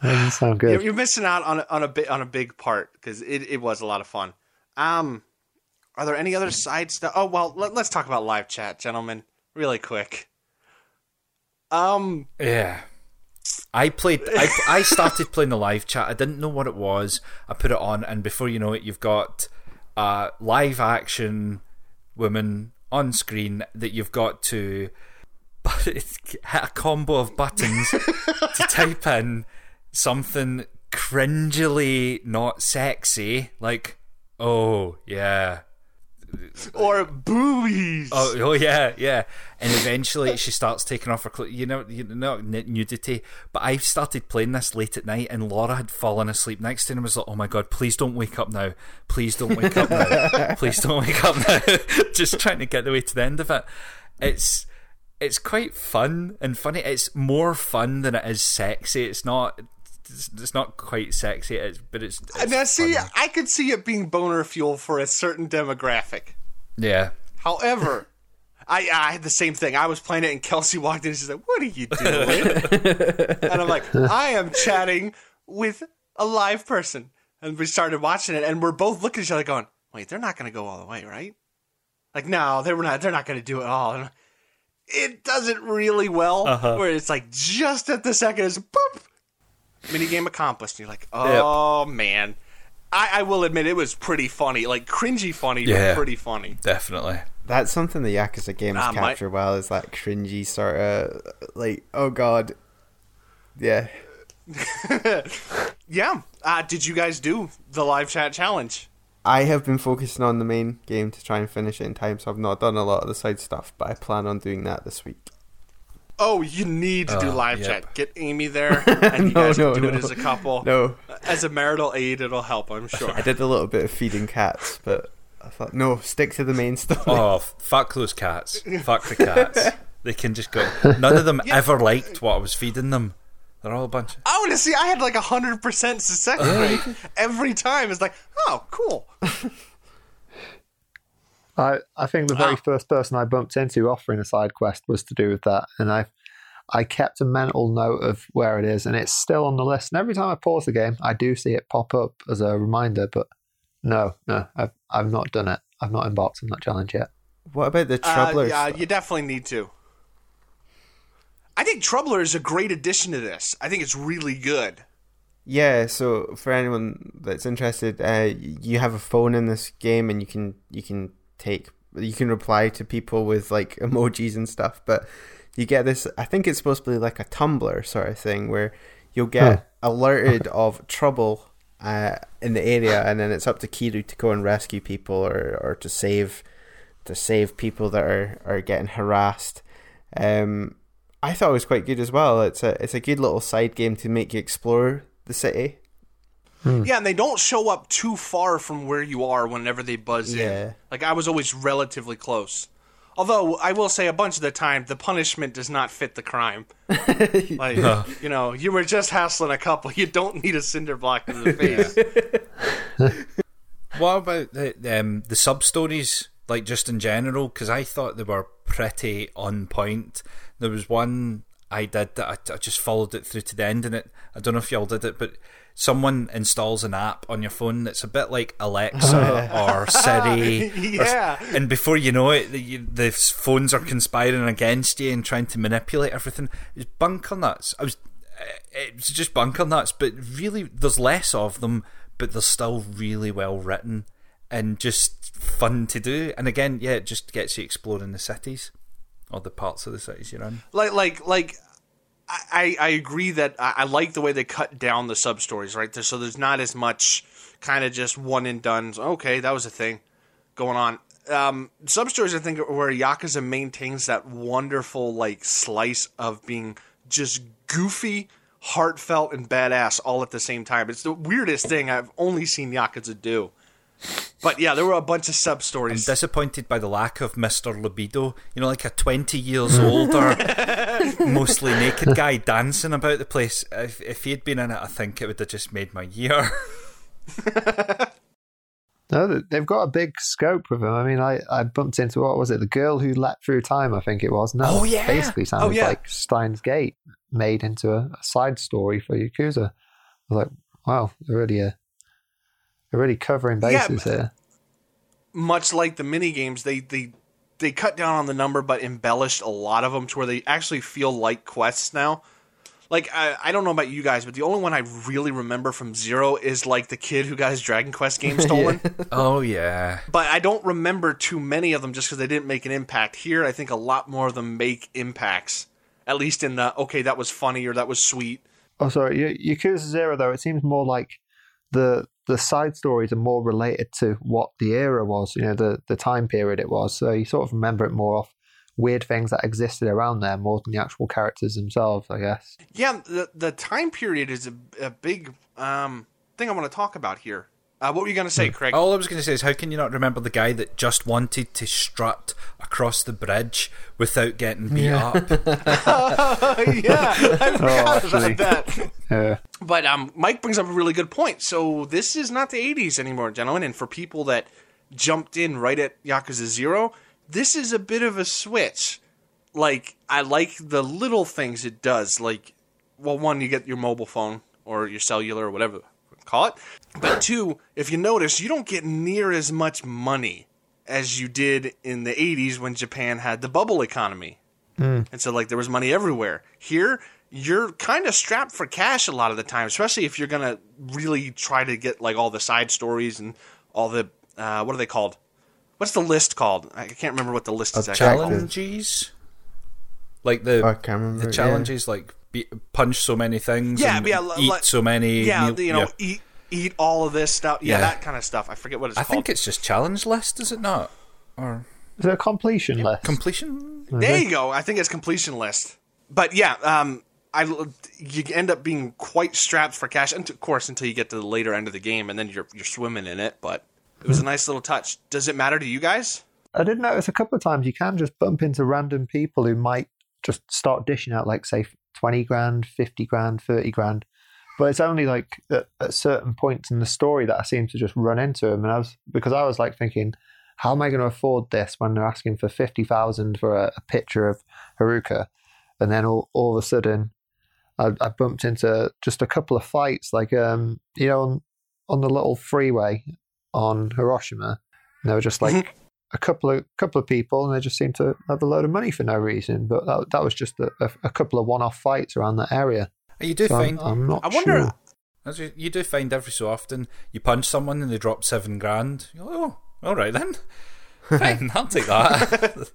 doesn't sound good. You're missing out on a, on a bit on a big part because it, it was a lot of fun. Um, are there any other side stuff? Oh well, let, let's talk about live chat, gentlemen, really quick. Um, yeah, I played. I I started playing the live chat. I didn't know what it was. I put it on, and before you know it, you've got a live action woman on screen that you've got to hit a combo of buttons to type in something cringily not sexy, like oh yeah, or boobies. Oh, oh yeah, yeah. And eventually she starts taking off her clothes. You know, you know, nudity. But I started playing this late at night, and Laura had fallen asleep next to him. I was like, oh my god, please don't wake up now. Please don't wake up now. Please don't wake up now. Just trying to get the way to the end of it. It's. It's quite fun and funny. It's more fun than it is sexy. It's not. It's not quite sexy. It's, but it's. it's now, see, funny. I could see it being boner fuel for a certain demographic. Yeah. However, I I had the same thing. I was playing it, and Kelsey walked in. And she's like, "What are you doing?" And I'm like, "I am chatting with a live person." And we started watching it, and we're both looking at each other, going, "Wait, they're not going to go all the way, right?" Like, no, they were not. They're not going to do it all. And it does it really well, uh-huh. where it's like just at the second, it's boop, minigame accomplished. And you're like, oh, yep. man. I, I will admit it was pretty funny, like cringy funny, yeah, but pretty funny. Definitely. That's something the Yakuza games nah, capture my... well, is that cringy sort of, like, oh, God. Yeah. yeah. Uh, did you guys do the live chat challenge? I have been focusing on the main game to try and finish it in time, so I've not done a lot of the side stuff, but I plan on doing that this week. Oh, you need to uh, do live yep. chat. Get Amy there, and you no, guys no, can do no. it as a couple. No. As a marital aid, it'll help, I'm sure. I did a little bit of feeding cats, but I thought, no, stick to the main story. Oh, fuck those cats. Fuck the cats. They can just go. None of them yeah. ever liked what I was feeding them. They're all a bunch of... Oh, see, I had like one hundred percent success rate every time. It's like, oh, cool. I I think the very ah. first person I bumped into offering a side quest was to do with that. And I I kept a mental note of where it is, and it's still on the list. And every time I pause the game, I do see it pop up as a reminder. But no, no, I've, I've not done it. I've not embarked on that challenge yet. What about the Troublers? Uh, yeah, you definitely need to. I think Troubler is a great addition to this. I think it's really good. Yeah, so for anyone that's interested, uh, you have a phone in this game, and you can you can take you can reply to people with like emojis and stuff. But you get this. I think it's supposed to be like a Tumblr sort of thing where you'll get huh. alerted of trouble uh, in the area, and then it's up to Kiryu to go and rescue people or, or to save to save people that are are getting harassed. Um, I thought it was quite good as well. It's a it's a good little side game to make you explore the city. Hmm. Yeah, and they don't show up too far from where you are whenever they buzz yeah. in. Like, I was always relatively close. Although, I will say a bunch of the time, the punishment does not fit the crime. Like, no. you know, you were just hassling a couple. You don't need a cinder block to the face. What about the, um, the sub-stories, like, just in general? Because I thought they were pretty on point. There was one I did that I, I just followed it through to the end, and it, I don't know if y'all did it, but someone installs an app on your phone that's a bit like Alexa or Siri. yeah. Or, and before you know it, the, the phones are conspiring against you and trying to manipulate everything. It was bunker nuts. I was, it was just bunker nuts, but really there's less of them, but they're still really well written and just fun to do. And again, yeah, it just gets you exploring the cities. Or the parts of the cities you're in. Like, like, like, I, I agree that I, I like the way they cut down the sub stories, right? So there's not as much kind of just one and done. Okay, that was a thing going on. Um, sub stories, I think, are where Yakuza maintains that wonderful like slice of being just goofy, heartfelt, and badass all at the same time. It's the weirdest thing I've only seen Yakuza do. But yeah, there were a bunch of sub stories. I'm disappointed by the lack of Mister Libido. You know, like a twenty years older, mostly naked guy dancing about the place. If, if he had been in it, I think it would have just made my year. No, they've got a big scope with them. I mean, I, I bumped into, what was it? The Girl Who Let Through Time, I think it was. No, oh, yeah. Basically sounded oh, yeah. like Steins Gate made into a, a side story for Yakuza. I was like, wow, they're really, uh, they're really covering bases yeah, here. Much like the minigames, they, they, they cut down on the number but embellished a lot of them to where they actually feel like quests now. Like, I, I don't know about you guys, but the only one I really remember from Zero is, like, the kid who got his Dragon Quest game stolen. yeah. Oh, yeah. But I don't remember too many of them just because they didn't make an impact. Here, I think a lot more of them make impacts, at least in the, okay, that was funny or that was sweet. Oh, sorry. Y- Yakuza Zero, though, it seems more like the the side stories are more related to what the era was, you know, the, the time period it was. So you sort of remember it more off weird things that existed around there more than the actual characters themselves, I guess. Yeah, the the time period is a, a big um, thing I want to talk about here. Uh, what were you going to say, Craig? All I was going to say is, how can you not remember the guy that just wanted to strut across the bridge without getting beat yeah. up? uh, yeah, I forgot oh, about that. Yeah. But um, Mike brings up a really good point. So this is not the eighties anymore, gentlemen. And for people that jumped in right at Yakuza Zero, this is a bit of a switch. Like, I like the little things it does. Like, well, one, you get your mobile phone or your cellular or whatever you call it. But two, if you notice, you don't get near as much money as you did in the eighties when Japan had the bubble economy. Mm. And so, like, there was money everywhere. Here, you're kind of strapped for cash a lot of the time, especially if you're going to really try to get, like, all the side stories and all the, uh, what are they called? What's the list called? I can't remember what the list is actually called. Challenges? Like the I can't remember, the challenges, yeah. like be, punch so many things yeah, and yeah, eat like, so many. Yeah, meal, you know, yeah. eat eat all of this stuff. Yeah, yeah, that kind of stuff. I forget what it's I called. I think it's just challenge list, is it not? Or is it a completion yeah. list? Completion? Mm-hmm. There you go. I think it's completion list. But yeah, um, I, you end up being quite strapped for cash, and of course, until you get to the later end of the game, and then you're you're swimming in it, but... It was a nice little touch. Does it matter to you guys? I did notice a couple of times you can just bump into random people who might just start dishing out, like, say, twenty grand, fifty grand, thirty grand. But it's only, like, at, at certain points in the story that I seem to just run into them. And I was, because I was, like, thinking, how am I going to afford this when they're asking for fifty thousand for a, a picture of Haruka? And then all, all of a sudden, I, I bumped into just a couple of fights, like, um, you know, on, on the little freeway on Hiroshima, and they were just like mm-hmm. a couple of couple of people, and they just seemed to have a load of money for no reason. But that, that was just a, a, a couple of one-off fights around that area. You do so find. I'm, I'm not I wonder. Sure. You do find every so often you punch someone and they drop seven grand. You're like, oh, all right then. Fine, I'll take that.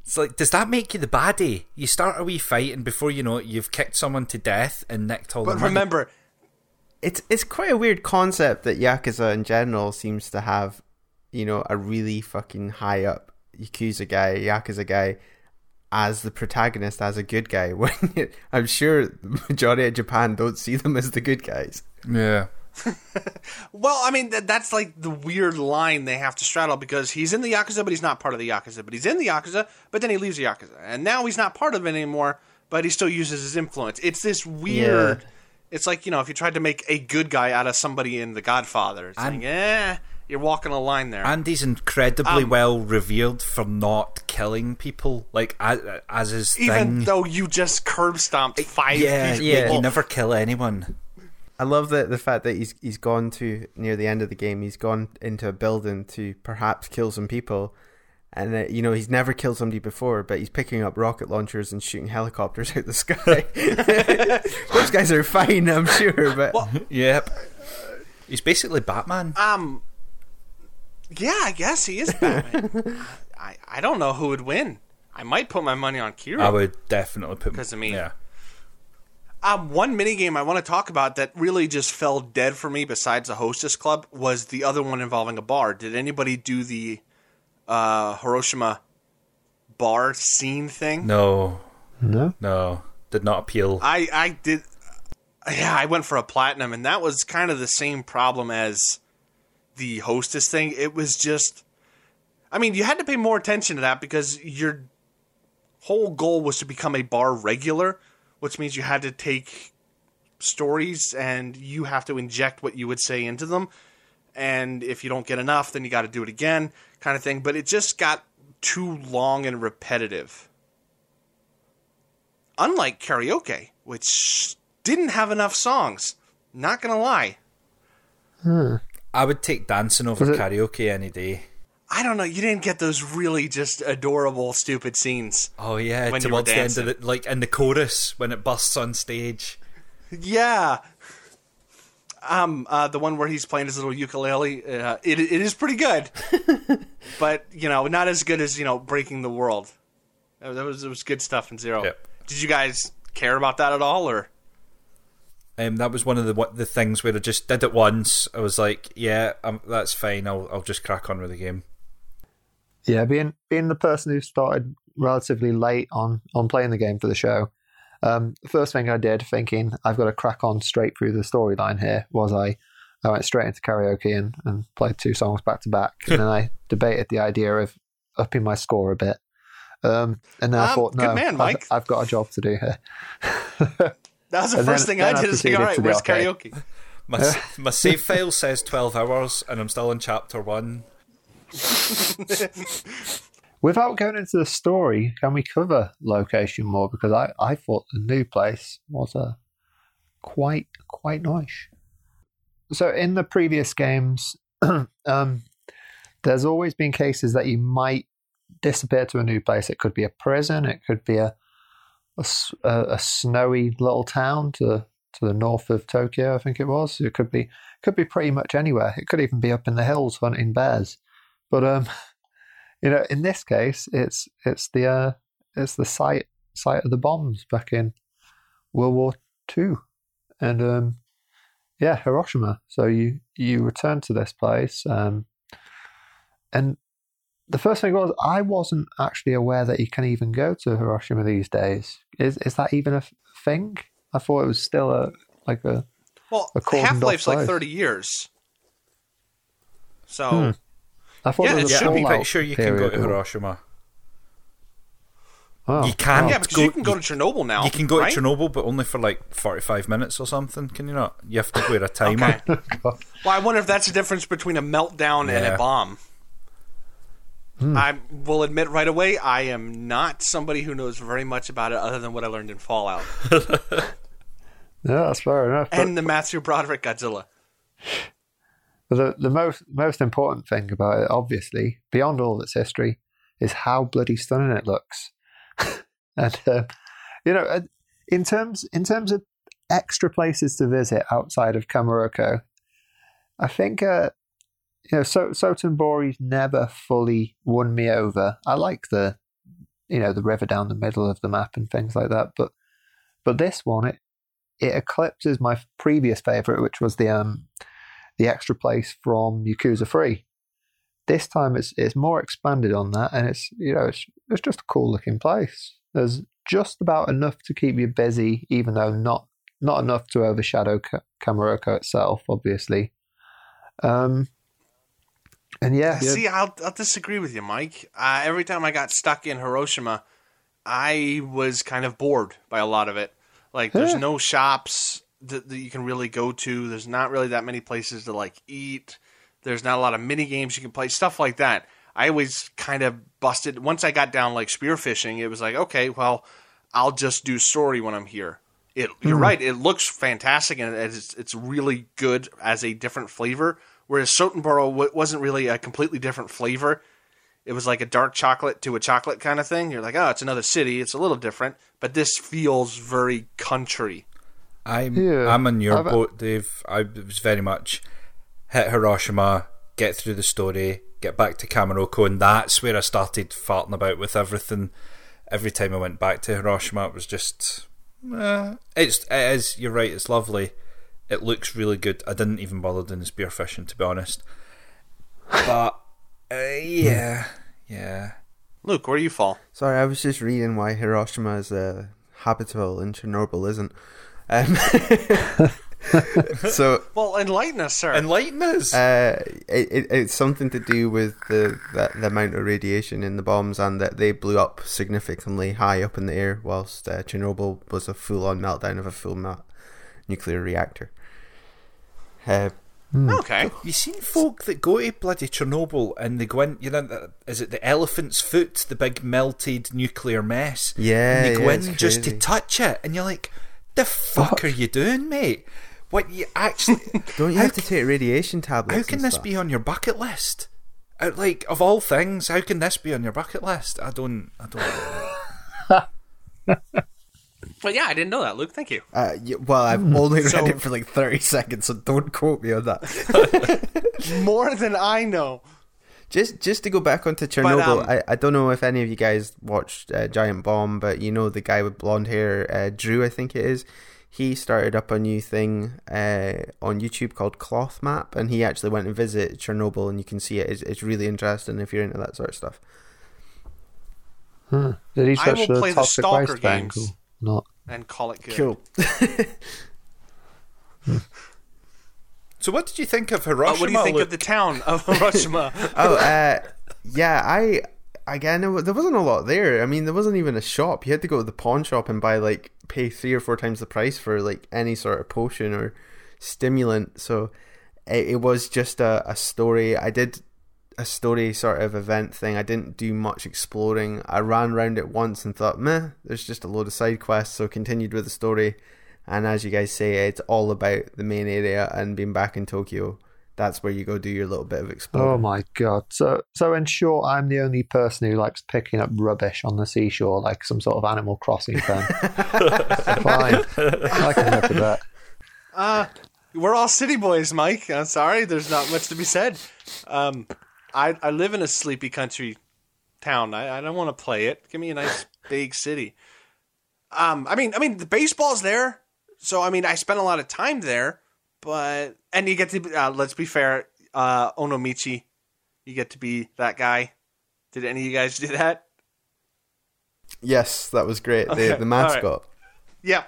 It's like, does that make you the baddie? You start a wee fight, and before you know it, you've kicked someone to death and nicked all but the money. But remember. It's it's quite a weird concept that Yakuza in general seems to have, you know, a really fucking high up Yakuza guy, Yakuza guy, as the protagonist, as a good guy. When you, I'm sure the majority of Japan don't see them as the good guys. Yeah. Well, I mean, that, that's like the weird line they have to straddle, because he's in the Yakuza, but he's not part of the Yakuza. But he's in the Yakuza, but then he leaves the Yakuza. And now he's not part of it anymore, but he still uses his influence. It's this weird... Yeah. It's like, you know, if you tried to make a good guy out of somebody in The Godfather, it's and, like, eh, you're walking a line there. And he's incredibly um, well revered for not killing people, like, as, as his even thing. Even though you just curb-stomped five yeah, people. Yeah, you never kill anyone. I love the, the fact that he's he's gone to, near the end of the game, he's gone into a building to perhaps kill some people, and, uh, you know, he's never killed somebody before, but he's picking up rocket launchers and shooting helicopters out the sky. Those guys are fine, I'm sure, but... Well, yep. He's basically Batman. Um, yeah, I guess he is Batman. I, I don't know who would win. I might put my money on Kiryu. I would definitely put... Because, I mean... Yeah. Um, one minigame I want to talk about that really just fell dead for me, besides the Hostess Club, was the other one involving a bar. Did anybody do the... Uh, Hiroshima bar scene thing? No. No? No. Did not appeal. I, I did... Yeah, I went for a platinum, and that was kind of the same problem as the hostess thing, it was just... I mean, you had to pay more attention to that because your whole goal was to become a bar regular, which means you had to take stories and you have to inject what you would say into them. And if you don't get enough, then you got to do it again, kind of thing. But it just got too long and repetitive. Unlike karaoke, which didn't have enough songs. Not going to lie. Hmm. I would take dancing over karaoke any day. I don't know. You didn't get those really just adorable, stupid scenes. Oh, yeah. When towards you were dancing. The end of the, like in the chorus when it bursts on stage. Yeah. Um, uh, the one where he's playing his little ukulele, uh, it it is pretty good, but you know, not as good as you know, Breaking the World. That was it was good stuff in Zero. Yep. Did you guys care about that at all, or? Um, that was one of the what, the things where I just did it once. I was like, yeah, um, that's fine. I'll I'll just crack on with the game. Yeah, being being the person who started relatively late on on playing the game for the show. Um, the first thing I did, thinking I've got to crack on straight through the storyline here, was I, I went straight into karaoke and, and played two songs back to back, and then I debated the idea of upping my score a bit. Um, and then um, I thought, no, good man, Mike. I've, I've got a job to do here. That was the and first then, thing I did. I is think, all right, where's karaoke? Okay. My my save file says twelve hours, and I'm still in chapter one. Without going into the story, can we cover location more? Because I, I thought the new place was a quite quite nice. So in the previous games, um, there's always been cases that you might disappear to a new place. It could be a prison. It could be a a, a snowy little town to to the north of Tokyo. I think it was. It could be could be pretty much anywhere. It could even be up in the hills hunting bears. But um. You know, in this case, it's it's the uh, it's the site site of the bombs back in World War Two, and um, yeah, Hiroshima. So you you return to this place, um, and the first thing was I wasn't actually aware that you can even go to Hiroshima these days. Is is that even a thing? I thought it was still a like a well, half-life's like thirty years, so. Hmm. I thought yeah, it should be pretty sure you can go to Hiroshima. Oh. You can. Yeah, because go, you can go to Chernobyl now. You can go right? to Chernobyl, but only for like forty-five minutes or something. Can you not? You have to wear a timer. Okay. Well, I wonder if that's the difference between a meltdown yeah. and a bomb. Hmm. I will admit right away, I am not somebody who knows very much about it other than what I learned in Fallout. Yeah, that's fair enough. And but... the Matthew Broderick Godzilla. The the most most important thing about it, obviously, beyond all of its history, is how bloody stunning it looks. And uh, you know, in terms in terms of extra places to visit outside of Kamurocho, I think uh, you know, so- Sotenbori's never fully won me over. I like the you know the river down the middle of the map and things like that, but but this one it it eclipses my previous favorite, which was the um. the extra place from Yakuza three. This time it's it's more expanded on that, and it's you know it's it's just a cool looking place. There's just about enough to keep you busy, even though not not enough to overshadow K- Kamurocho itself, obviously. Um, and yeah, see, I'll I'll disagree with you, Mike. Uh, every time I got stuck in Hiroshima, I was kind of bored by a lot of it. Like, there's yeah. no shops that you can really go to. There's not really that many places to like eat. There's not a lot of mini games you can play, stuff like that. I always kind of busted. Once I got down like spearfishing, it was like, okay, well, I'll just do story when I'm here. It, mm-hmm. You're right. It looks fantastic, and it's it's really good as a different flavor. Whereas Sotenboro wasn't really a completely different flavor. It was like a dark chocolate to a chocolate kind of thing. You're like, oh, it's another city. It's a little different, but this feels very country. I'm yeah. I'm on your I've, boat, Dave. I was very much hit Hiroshima, get through the story, get back to Kamurocho, and that's where I started farting about with everything. Every time I went back to Hiroshima, it was just uh, it's it is. You're right. It's lovely. It looks really good. I didn't even bother doing the spearfishing, to be honest. But uh, yeah, yeah. Luke, where do you fall? Sorry, I was just reading why Hiroshima is uh, habitable and Chernobyl isn't. Um, So, well, enlighten us, sir. Enlighten us. Uh, it, it, it's something to do with the, the the amount of radiation in the bombs, and that they blew up significantly high up in the air, whilst uh, Chernobyl was a full-on meltdown of a full melt nuclear reactor. Uh, Mm. Okay. You've seen folk that go to bloody Chernobyl and they go in, you know, is it the elephant's foot, the big melted nuclear mess? Yeah. And they go yeah, in just to touch it, and you're like, the fuck what? are you doing, mate? What you actually. Don't you have to take radiation tablets? How can this stuff? be on your bucket list? Like, of all things, how can this be on your bucket list? I don't. I don't. Well, yeah, I didn't know that, Luke. Thank you. Uh, yeah, well, I've mm. only read so, it for like thirty seconds, so don't quote me on that. More than I know. Just just to go back onto Chernobyl, but, um, I, I don't know if any of you guys watched uh, Giant Bomb, but you know the guy with blonde hair, uh, Drew, I think it is. He started up a new thing uh, on YouTube called Cloth Map, and he actually went and visited Chernobyl, and you can see it. It's, it's really interesting if you're into that sort of stuff. Huh. Did he search the play toxic the waste games. Cool. Not and call it good. Cool. So, what did you think of Hiroshima? Oh, what do you think Luke? of the town of Hiroshima? oh, uh, yeah, I again it, there wasn't a lot there. I mean, there wasn't even a shop. You had to go to the pawn shop and buy like pay three or four times the price for like any sort of potion or stimulant. So, it, it was just a, a story. I did a story sort of event thing. I didn't do much exploring. I ran around it once and thought, meh, there's just a load of side quests, so continued with the story. And as you guys say, it's all about the main area and being back in Tokyo. That's where you go do your little bit of exploring. Oh my god. So so in short, I'm the only person who likes picking up rubbish on the seashore, like some sort of Animal Crossing fan. Fine. I can look at that. Uh, we're all city boys, Mike. I'm sorry, there's not much to be said. Um I, I live in a sleepy country town. I, I don't want to play it. Give me a nice big city. Um, I mean, I mean, the baseball's there, so I mean, I spent a lot of time there. But and you get to uh, let's be fair, uh, Onomichi, you get to be that guy. Did any of you guys do that? Yes, that was great. Okay. The the mascot. Right. Yeah.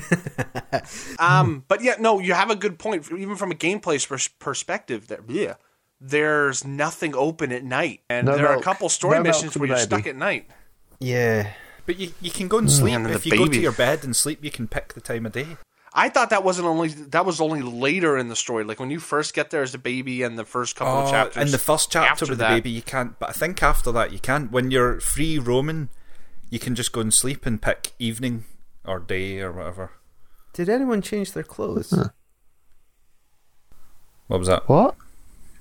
Yep. um, but yeah, no, you have a good point. Even from a gameplay pers- perspective, there. Yeah. There's nothing open at night, and no there milk. are a couple story no missions where you're baby. stuck at night. Yeah, but you you can go and sleep mm, and if you baby. go to your bed and sleep. You can pick the time of day. I thought that wasn't only that was only later in the story. Like when you first get there as a baby, and the first couple oh, of chapters. In the first chapter with the baby, you can't. But I think after that, you can. When you're free roaming, you can just go and sleep and pick evening or day or whatever. Did anyone change their clothes? What was that? What?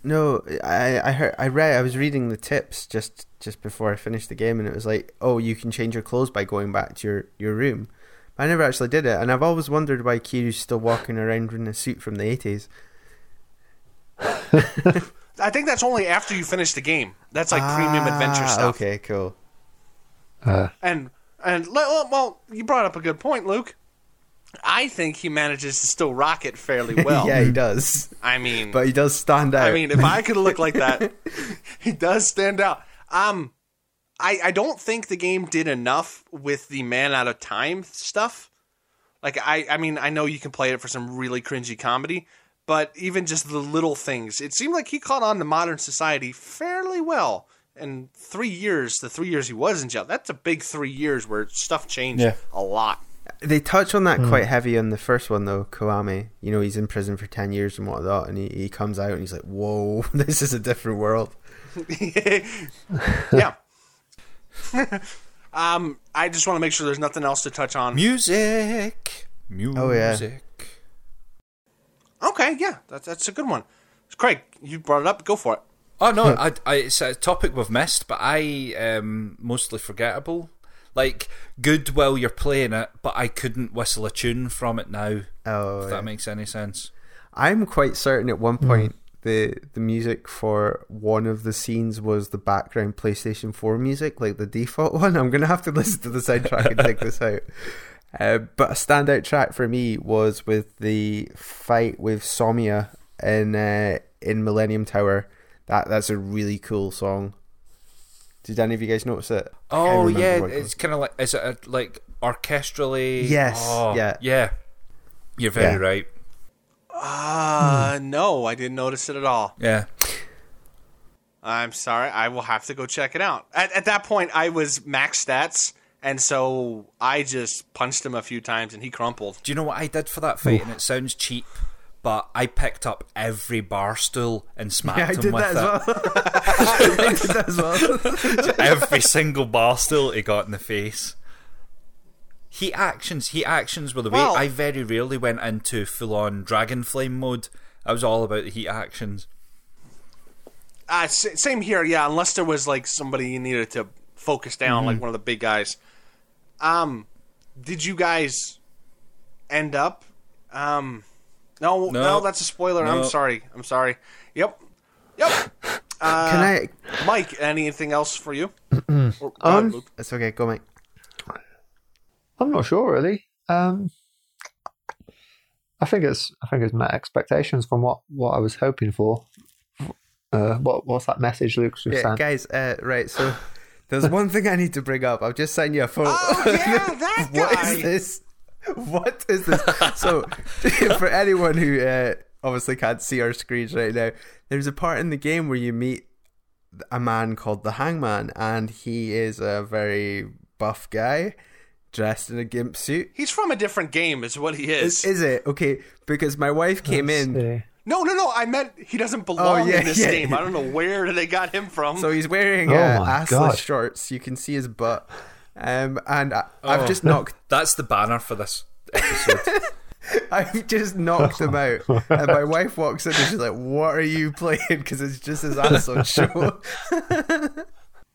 No, I I heard I read I was reading the tips just, just before I finished the game, and it was like, oh, you can change your clothes by going back to your, your room. But I never actually did it, and I've always wondered why Kiryu's still walking around in a suit from the eighties. I think that's only after you finish the game. That's like ah, premium adventure stuff. Okay, cool. Uh. And and well, you brought up a good point, Luke. I think he manages to still rock it fairly well. Yeah, he does. I mean... But he does stand out. I mean, if I could look like that, he does stand out. Um, I, I don't think the game did enough with the man out of time stuff. Like, I, I mean, I know you can play it for some really cringy comedy, but even just the little things. It seemed like he caught on to modern society fairly well. And three years, the three years he was in jail, that's a big three years where stuff changed yeah. a lot. They touch on that mm. quite heavy in the first one, though, Kiwami. You know, he's in prison for ten years and whatnot, and he, he comes out and he's like, whoa, this is a different world. Yeah. um, I just want to make sure there's nothing else to touch on. Music. Music. Oh, yeah. Okay, yeah, that's, that's a good one. Craig, you brought it up. Go for it. Oh, no, I, I, it's a topic we've missed, but I am um, mostly forgettable. Like, good while you're playing it, but I couldn't whistle a tune from it now, oh, if that yeah. makes any sense. I'm quite certain at one point mm. the the music for one of the scenes was the background PlayStation four music, like the default one. I'm going to have to listen to the soundtrack and check this out. Uh, but a standout track for me was with the fight with Somia in, uh, in Millennium Tower. That That's a really cool song. Did any of you guys notice it? Oh yeah, it's kind of like, is it a, like orchestrally? Yes, oh, yeah, yeah. You're very yeah. right. Uh, hmm. No, I didn't notice it at all. Yeah. I'm sorry. I will have to go check it out. At, at that point, I was max stats, and so I just punched him a few times, and he crumpled. Do you know what I did for that fight? Ooh. And it sounds cheap, but I picked up every bar stool and smacked yeah, him with it. Well. I did that as well. Every single bar stool he got in the face. Heat actions, heat actions were the well, way. I very rarely went into full-on dragon flame mode. I was all about the heat actions. Uh, same here, yeah, unless there was like somebody you needed to focus down, mm-hmm. like one of the big guys. Um, did you guys end up? Um, no, no, no that's a spoiler. No. I'm sorry. I'm sorry. Yep. Yep. Uh, Can I... Mike, anything else for you? or, um, God, it's okay, go Mike. I'm not sure really. Um, I think it's I think it's met expectations from what, what I was hoping for. Uh, what what's that message, Luke? Yeah, sent? Guys. Uh, right. So there's one thing I need to bring up. I've just sent you a photo. Oh yeah, that guy. What is this? What is this? So for anyone who uh, obviously can't see our screens right now, there's a part in the game where you meet a man called the Hangman, and he is a very buff guy. Dressed in a gimp suit. He's from a different game, is what he is. Is, is it? Okay, because my wife came Let's in. See. No, no, no, I meant he doesn't belong oh, yeah, in this yeah. game. I don't know where they got him from. So he's wearing oh uh, assless God. shorts. You can see his butt. Um, and I, oh, I've just knocked... That's the banner for this episode. I've just knocked him out. And my wife walks in and she's like, what are you playing? Because it's just his ass on show.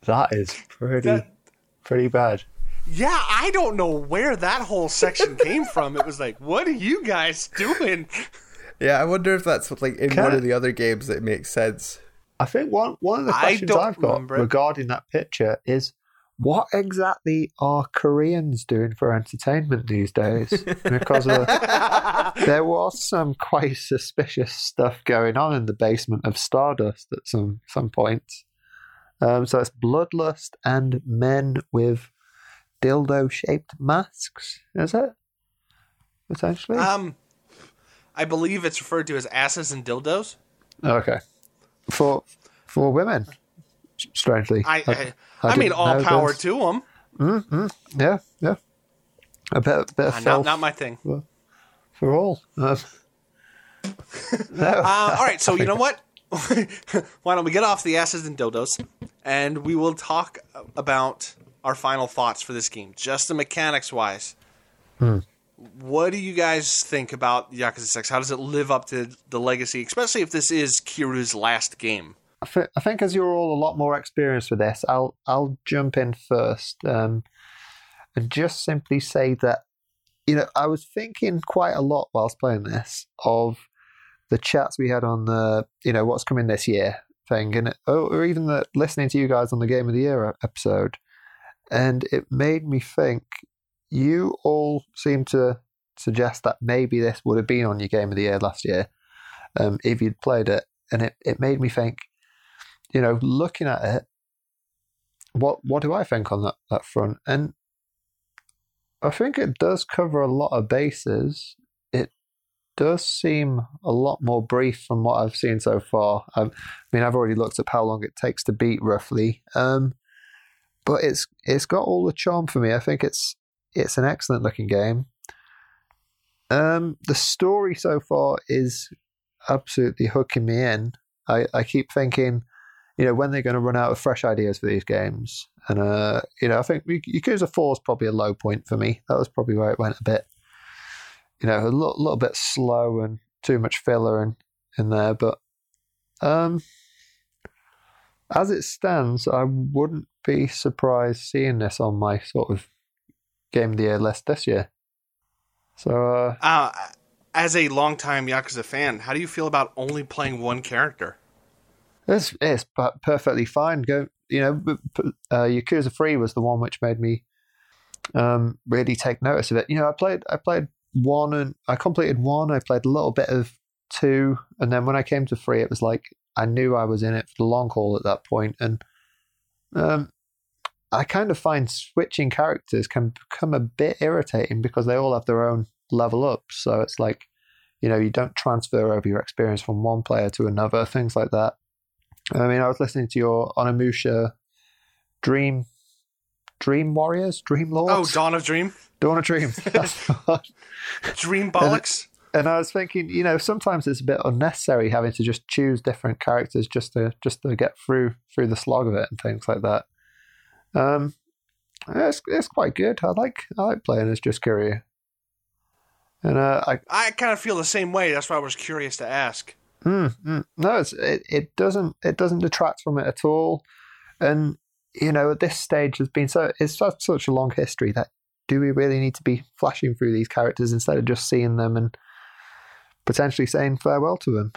That is pretty, that... pretty bad. Yeah, I don't know where that whole section came from. It was like, what are you guys doing? Yeah, I wonder if that's like in Can one I, of the other games that makes sense. I think one one of the questions I've got regarding that picture is, what exactly are Koreans doing for entertainment these days? Because of, there was some quite suspicious stuff going on in the basement of Stardust at some, some point. Um, so it's bloodlust and men with... dildo-shaped masks, is it? Essentially? Um, I believe it's referred to as asses and dildos. Okay. For for women, strangely. I I, I, I mean, all power this. to them. Mm-hmm. Yeah, yeah. A bit, a bit of uh, not, not my thing. For, for all. Um, no. uh, all right, so you know what? Why don't we get off the asses and dildos, and we will talk about... our final thoughts for this game, just the mechanics-wise. Hmm. What do you guys think about Yakuza six? How does it live up to the legacy, especially if this is Kiryu's last game? I, th- I think as you're all a lot more experienced with this, I'll I'll jump in first um, and just simply say that, you know, I was thinking quite a lot whilst playing this of the chats we had on the, you know, what's coming this year thing, and or even the, listening to you guys on the Game of the Year episode. And it made me think, you all seem to suggest that maybe this would have been on your Game of the Year last year um, if you'd played it. And it, it made me think, you know, looking at it, what what do I think on that, that front? And I think it does cover a lot of bases. It does seem a lot more brief from what I've seen so far. I've, I mean, I've already looked up how long it takes to beat, roughly. Um But it's it's got all the charm for me. I think it's it's an excellent looking game. Um, the story so far is absolutely hooking me in. I, I keep thinking, you know, when they're going to run out of fresh ideas for these games. And uh, you know, I think Yakuza four is probably a low point for me. That was probably where it went a bit, you know, a little, little bit slow and too much filler in, in there. But um, as it stands, I wouldn't be surprised seeing this on my sort of Game of the Year list this year. So, uh, uh, as a longtime Yakuza fan, how do you feel about only playing one character? It's it's perfectly fine. Go, you know, uh, Yakuza three was the one which made me um, really take notice of it. You know, I played I played one and I completed one. I played a little bit of two, and then when I came to three, it was like I knew I was in it for the long haul at that point, and. Um, I kind of find switching characters can become a bit irritating because they all have their own level up. So it's like, you know, you don't transfer over your experience from one player to another, things like that. I mean, I was listening to your Onimusha Dream Dream Warriors, Dream Lords. Oh, Dawn of Dream. Dawn of Dream. That's Dream bollocks. And, and I was thinking, you know, sometimes it's a bit unnecessary having to just choose different characters just to just to get through through the slog of it and things like that. Um, it's it's quite good. I like I like playing as just Kiryu. And uh, I I kind of feel the same way. That's why I was curious to ask. Mm, mm. No, it's, it it doesn't it doesn't detract from it at all, and you know at this stage has been so it's such, such a long history that do we really need to be flashing through these characters instead of just seeing them and potentially saying farewell to them?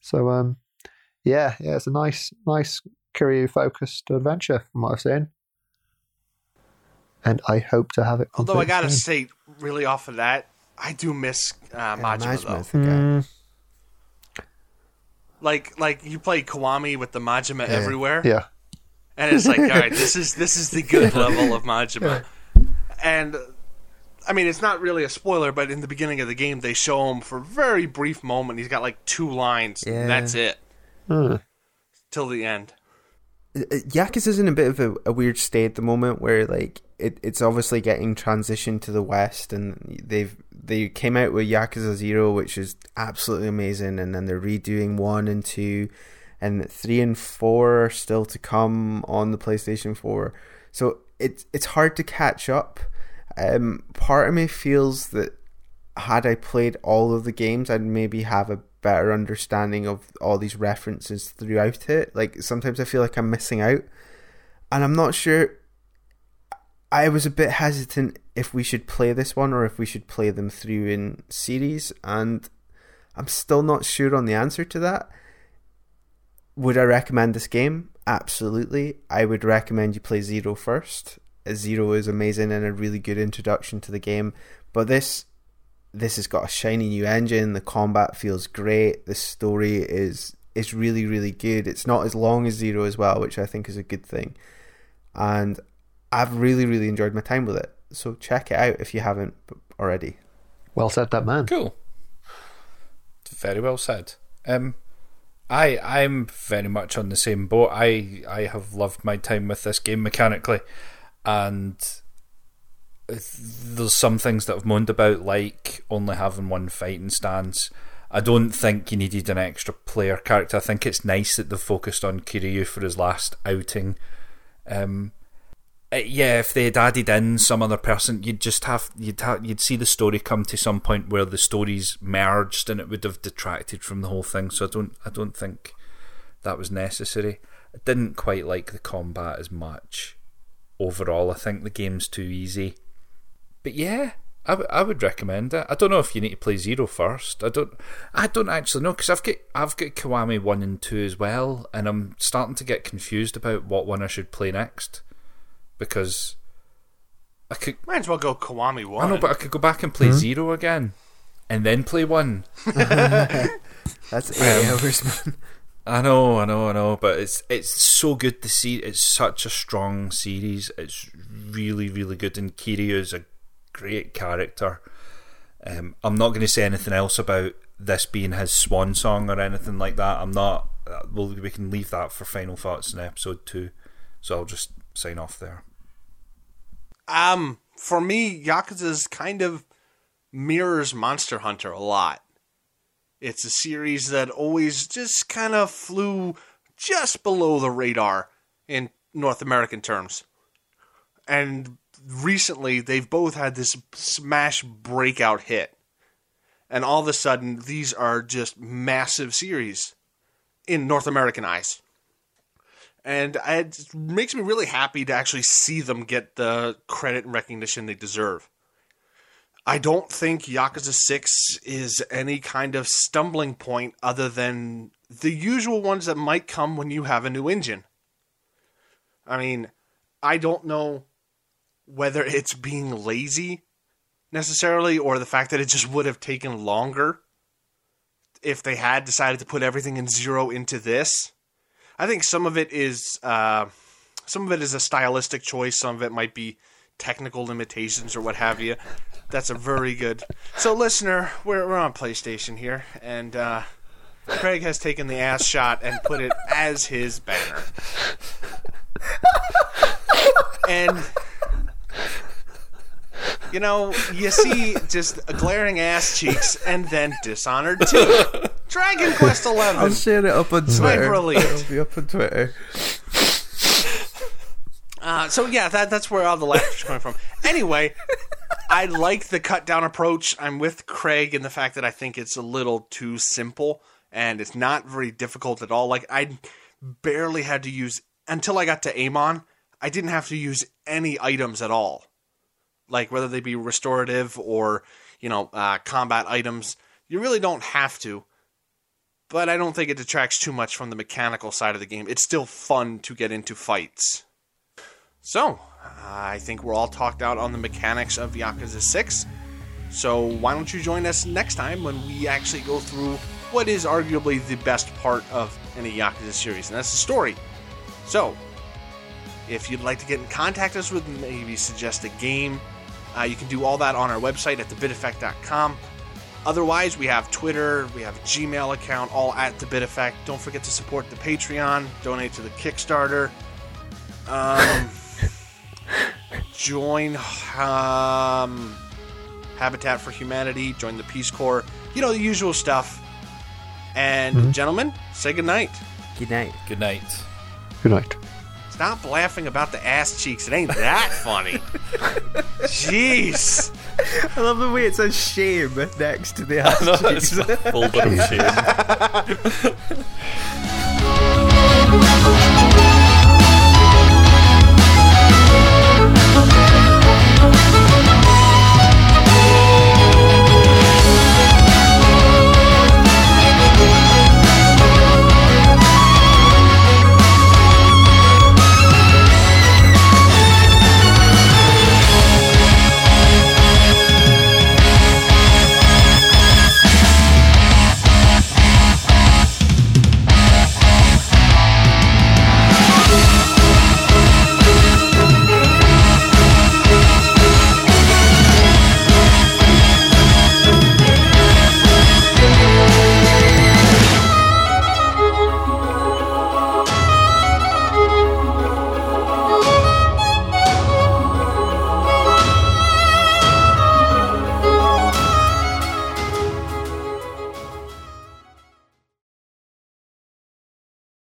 So um, yeah, yeah, it's a nice nice Kiryu focused adventure from what I've seen, and I hope to have it. Although I gotta say, really off of that, I do miss uh, Majima yeah, though. Like, like you play Kiwami with the Majima yeah. everywhere, yeah, and it's like, all right, this is this is the good level of Majima, yeah. And I mean, it's not really a spoiler, but in the beginning of the game, they show him for a very brief moment. He's got like two lines, yeah. and that's it, hmm. till the end. Yakuza's in a bit of a, a weird state at the moment, where like it, it's obviously getting transitioned to the West, and they've they came out with Yakuza zero, which is absolutely amazing, and then they're redoing one and two, and three and four are still to come on the PlayStation four. So it's it's hard to catch up. Um, part of me feels that had I played all of the games, I'd maybe have a better understanding of all these references throughout it. Like sometimes I feel like I'm missing out, and I'm not sure. I was a bit hesitant if we should play this one or if we should play them through in series, and I'm still not sure on the answer to that. Would I recommend this game? Absolutely. I would recommend you play Zero first. Zero is amazing and a really good introduction to the game, but this This has got a shiny new engine. The combat feels great. The story is is really, really good. It's not as long as Zero as well, which I think is a good thing. And I've really, really enjoyed my time with it. So check it out if you haven't already. Well said, that man. Cool. Very well said. Um, I I'm very much on the same boat. I I have loved my time with this game mechanically, and there's some things that I've moaned about, like only having one fighting stance. I don't think you needed an extra player character. I think it's nice that they've focused on Kiryu for his last outing. Um, yeah, if they had added in some other person, you'd just have you'd ha- you'd see the story come to some point where the stories merged, and it would have detracted from the whole thing. So I don't I don't think that was necessary. I didn't quite like the combat as much overall. I think the game's too easy. But yeah, I, w- I would recommend it. I don't know if you need to play Zero first. I don't. I don't actually know, because I've got I've got Kiwami one and two as well, and I'm starting to get confused about what one I should play next, because I could might as well go Kiwami one. I know, but I could go back and play mm-hmm. Zero again, and then play one. That's eight um, hours, man. I know, I know, I know, but it's it's so good to see. It's such a strong series. It's really, really good, and Kiryu is a great character. um, I'm not going to say anything else about this being his swan song or anything like that. I'm not well, we can leave that for final thoughts in episode two, so I'll just sign off there. Um, for me, Yakuza's kind of mirrors Monster Hunter a lot. It's a series that always just kind of flew just below the radar in North American terms, and recently, they've both had this smash breakout hit. And all of a sudden, these are just massive series in North American eyes. And it makes me really happy to actually see them get the credit and recognition they deserve. I don't think Yakuza six is any kind of stumbling point other than the usual ones that might come when you have a new engine. I mean, I don't know whether it's being lazy necessarily, or the fact that it just would have taken longer if they had decided to put everything in Zero into this. I think some of it is uh, some of it is a stylistic choice. Some of it might be technical limitations or what have you. That's a very good... So, listener, we're, we're on PlayStation here, and uh, Craig has taken the ass shot and put it as his banner. And... You know, you see just glaring ass cheeks and then Dishonored two. Dragon Quest eleven. I'll share it up on Twitter. It'll be up on Twitter. Uh, so, yeah, that, that's where all the laughter's coming from. Anyway, I like the cut-down approach. I'm with Craig in the fact that I think it's a little too simple, and it's not very difficult at all. Like, I barely had to use... Until I got to Amon, I didn't have to use any items at all. Like, whether they be restorative or, you know, uh, combat items, you really don't have to. But I don't think it detracts too much from the mechanical side of the game. It's still fun to get into fights. So, uh, I think we're all talked out on the mechanics of Yakuza six. So, why don't you join us next time when we actually go through what is arguably the best part of any Yakuza series, and that's the story. So, if you'd like to get in contact us with, maybe suggest a game, Uh, you can do all that on our website at the bit effect dot com. Otherwise, we have Twitter, we have a Gmail account, all at TheBitEffect. Don't forget to support the Patreon, donate to the Kickstarter, um, join um, Habitat for Humanity, join the Peace Corps, you know, the usual stuff. And, mm-hmm. Gentlemen, say goodnight. Good night. Good night. Good night. Stop laughing about the ass cheeks. It ain't that funny. Jeez. I love the way it says shame next to the ass cheeks. Full bit of shame.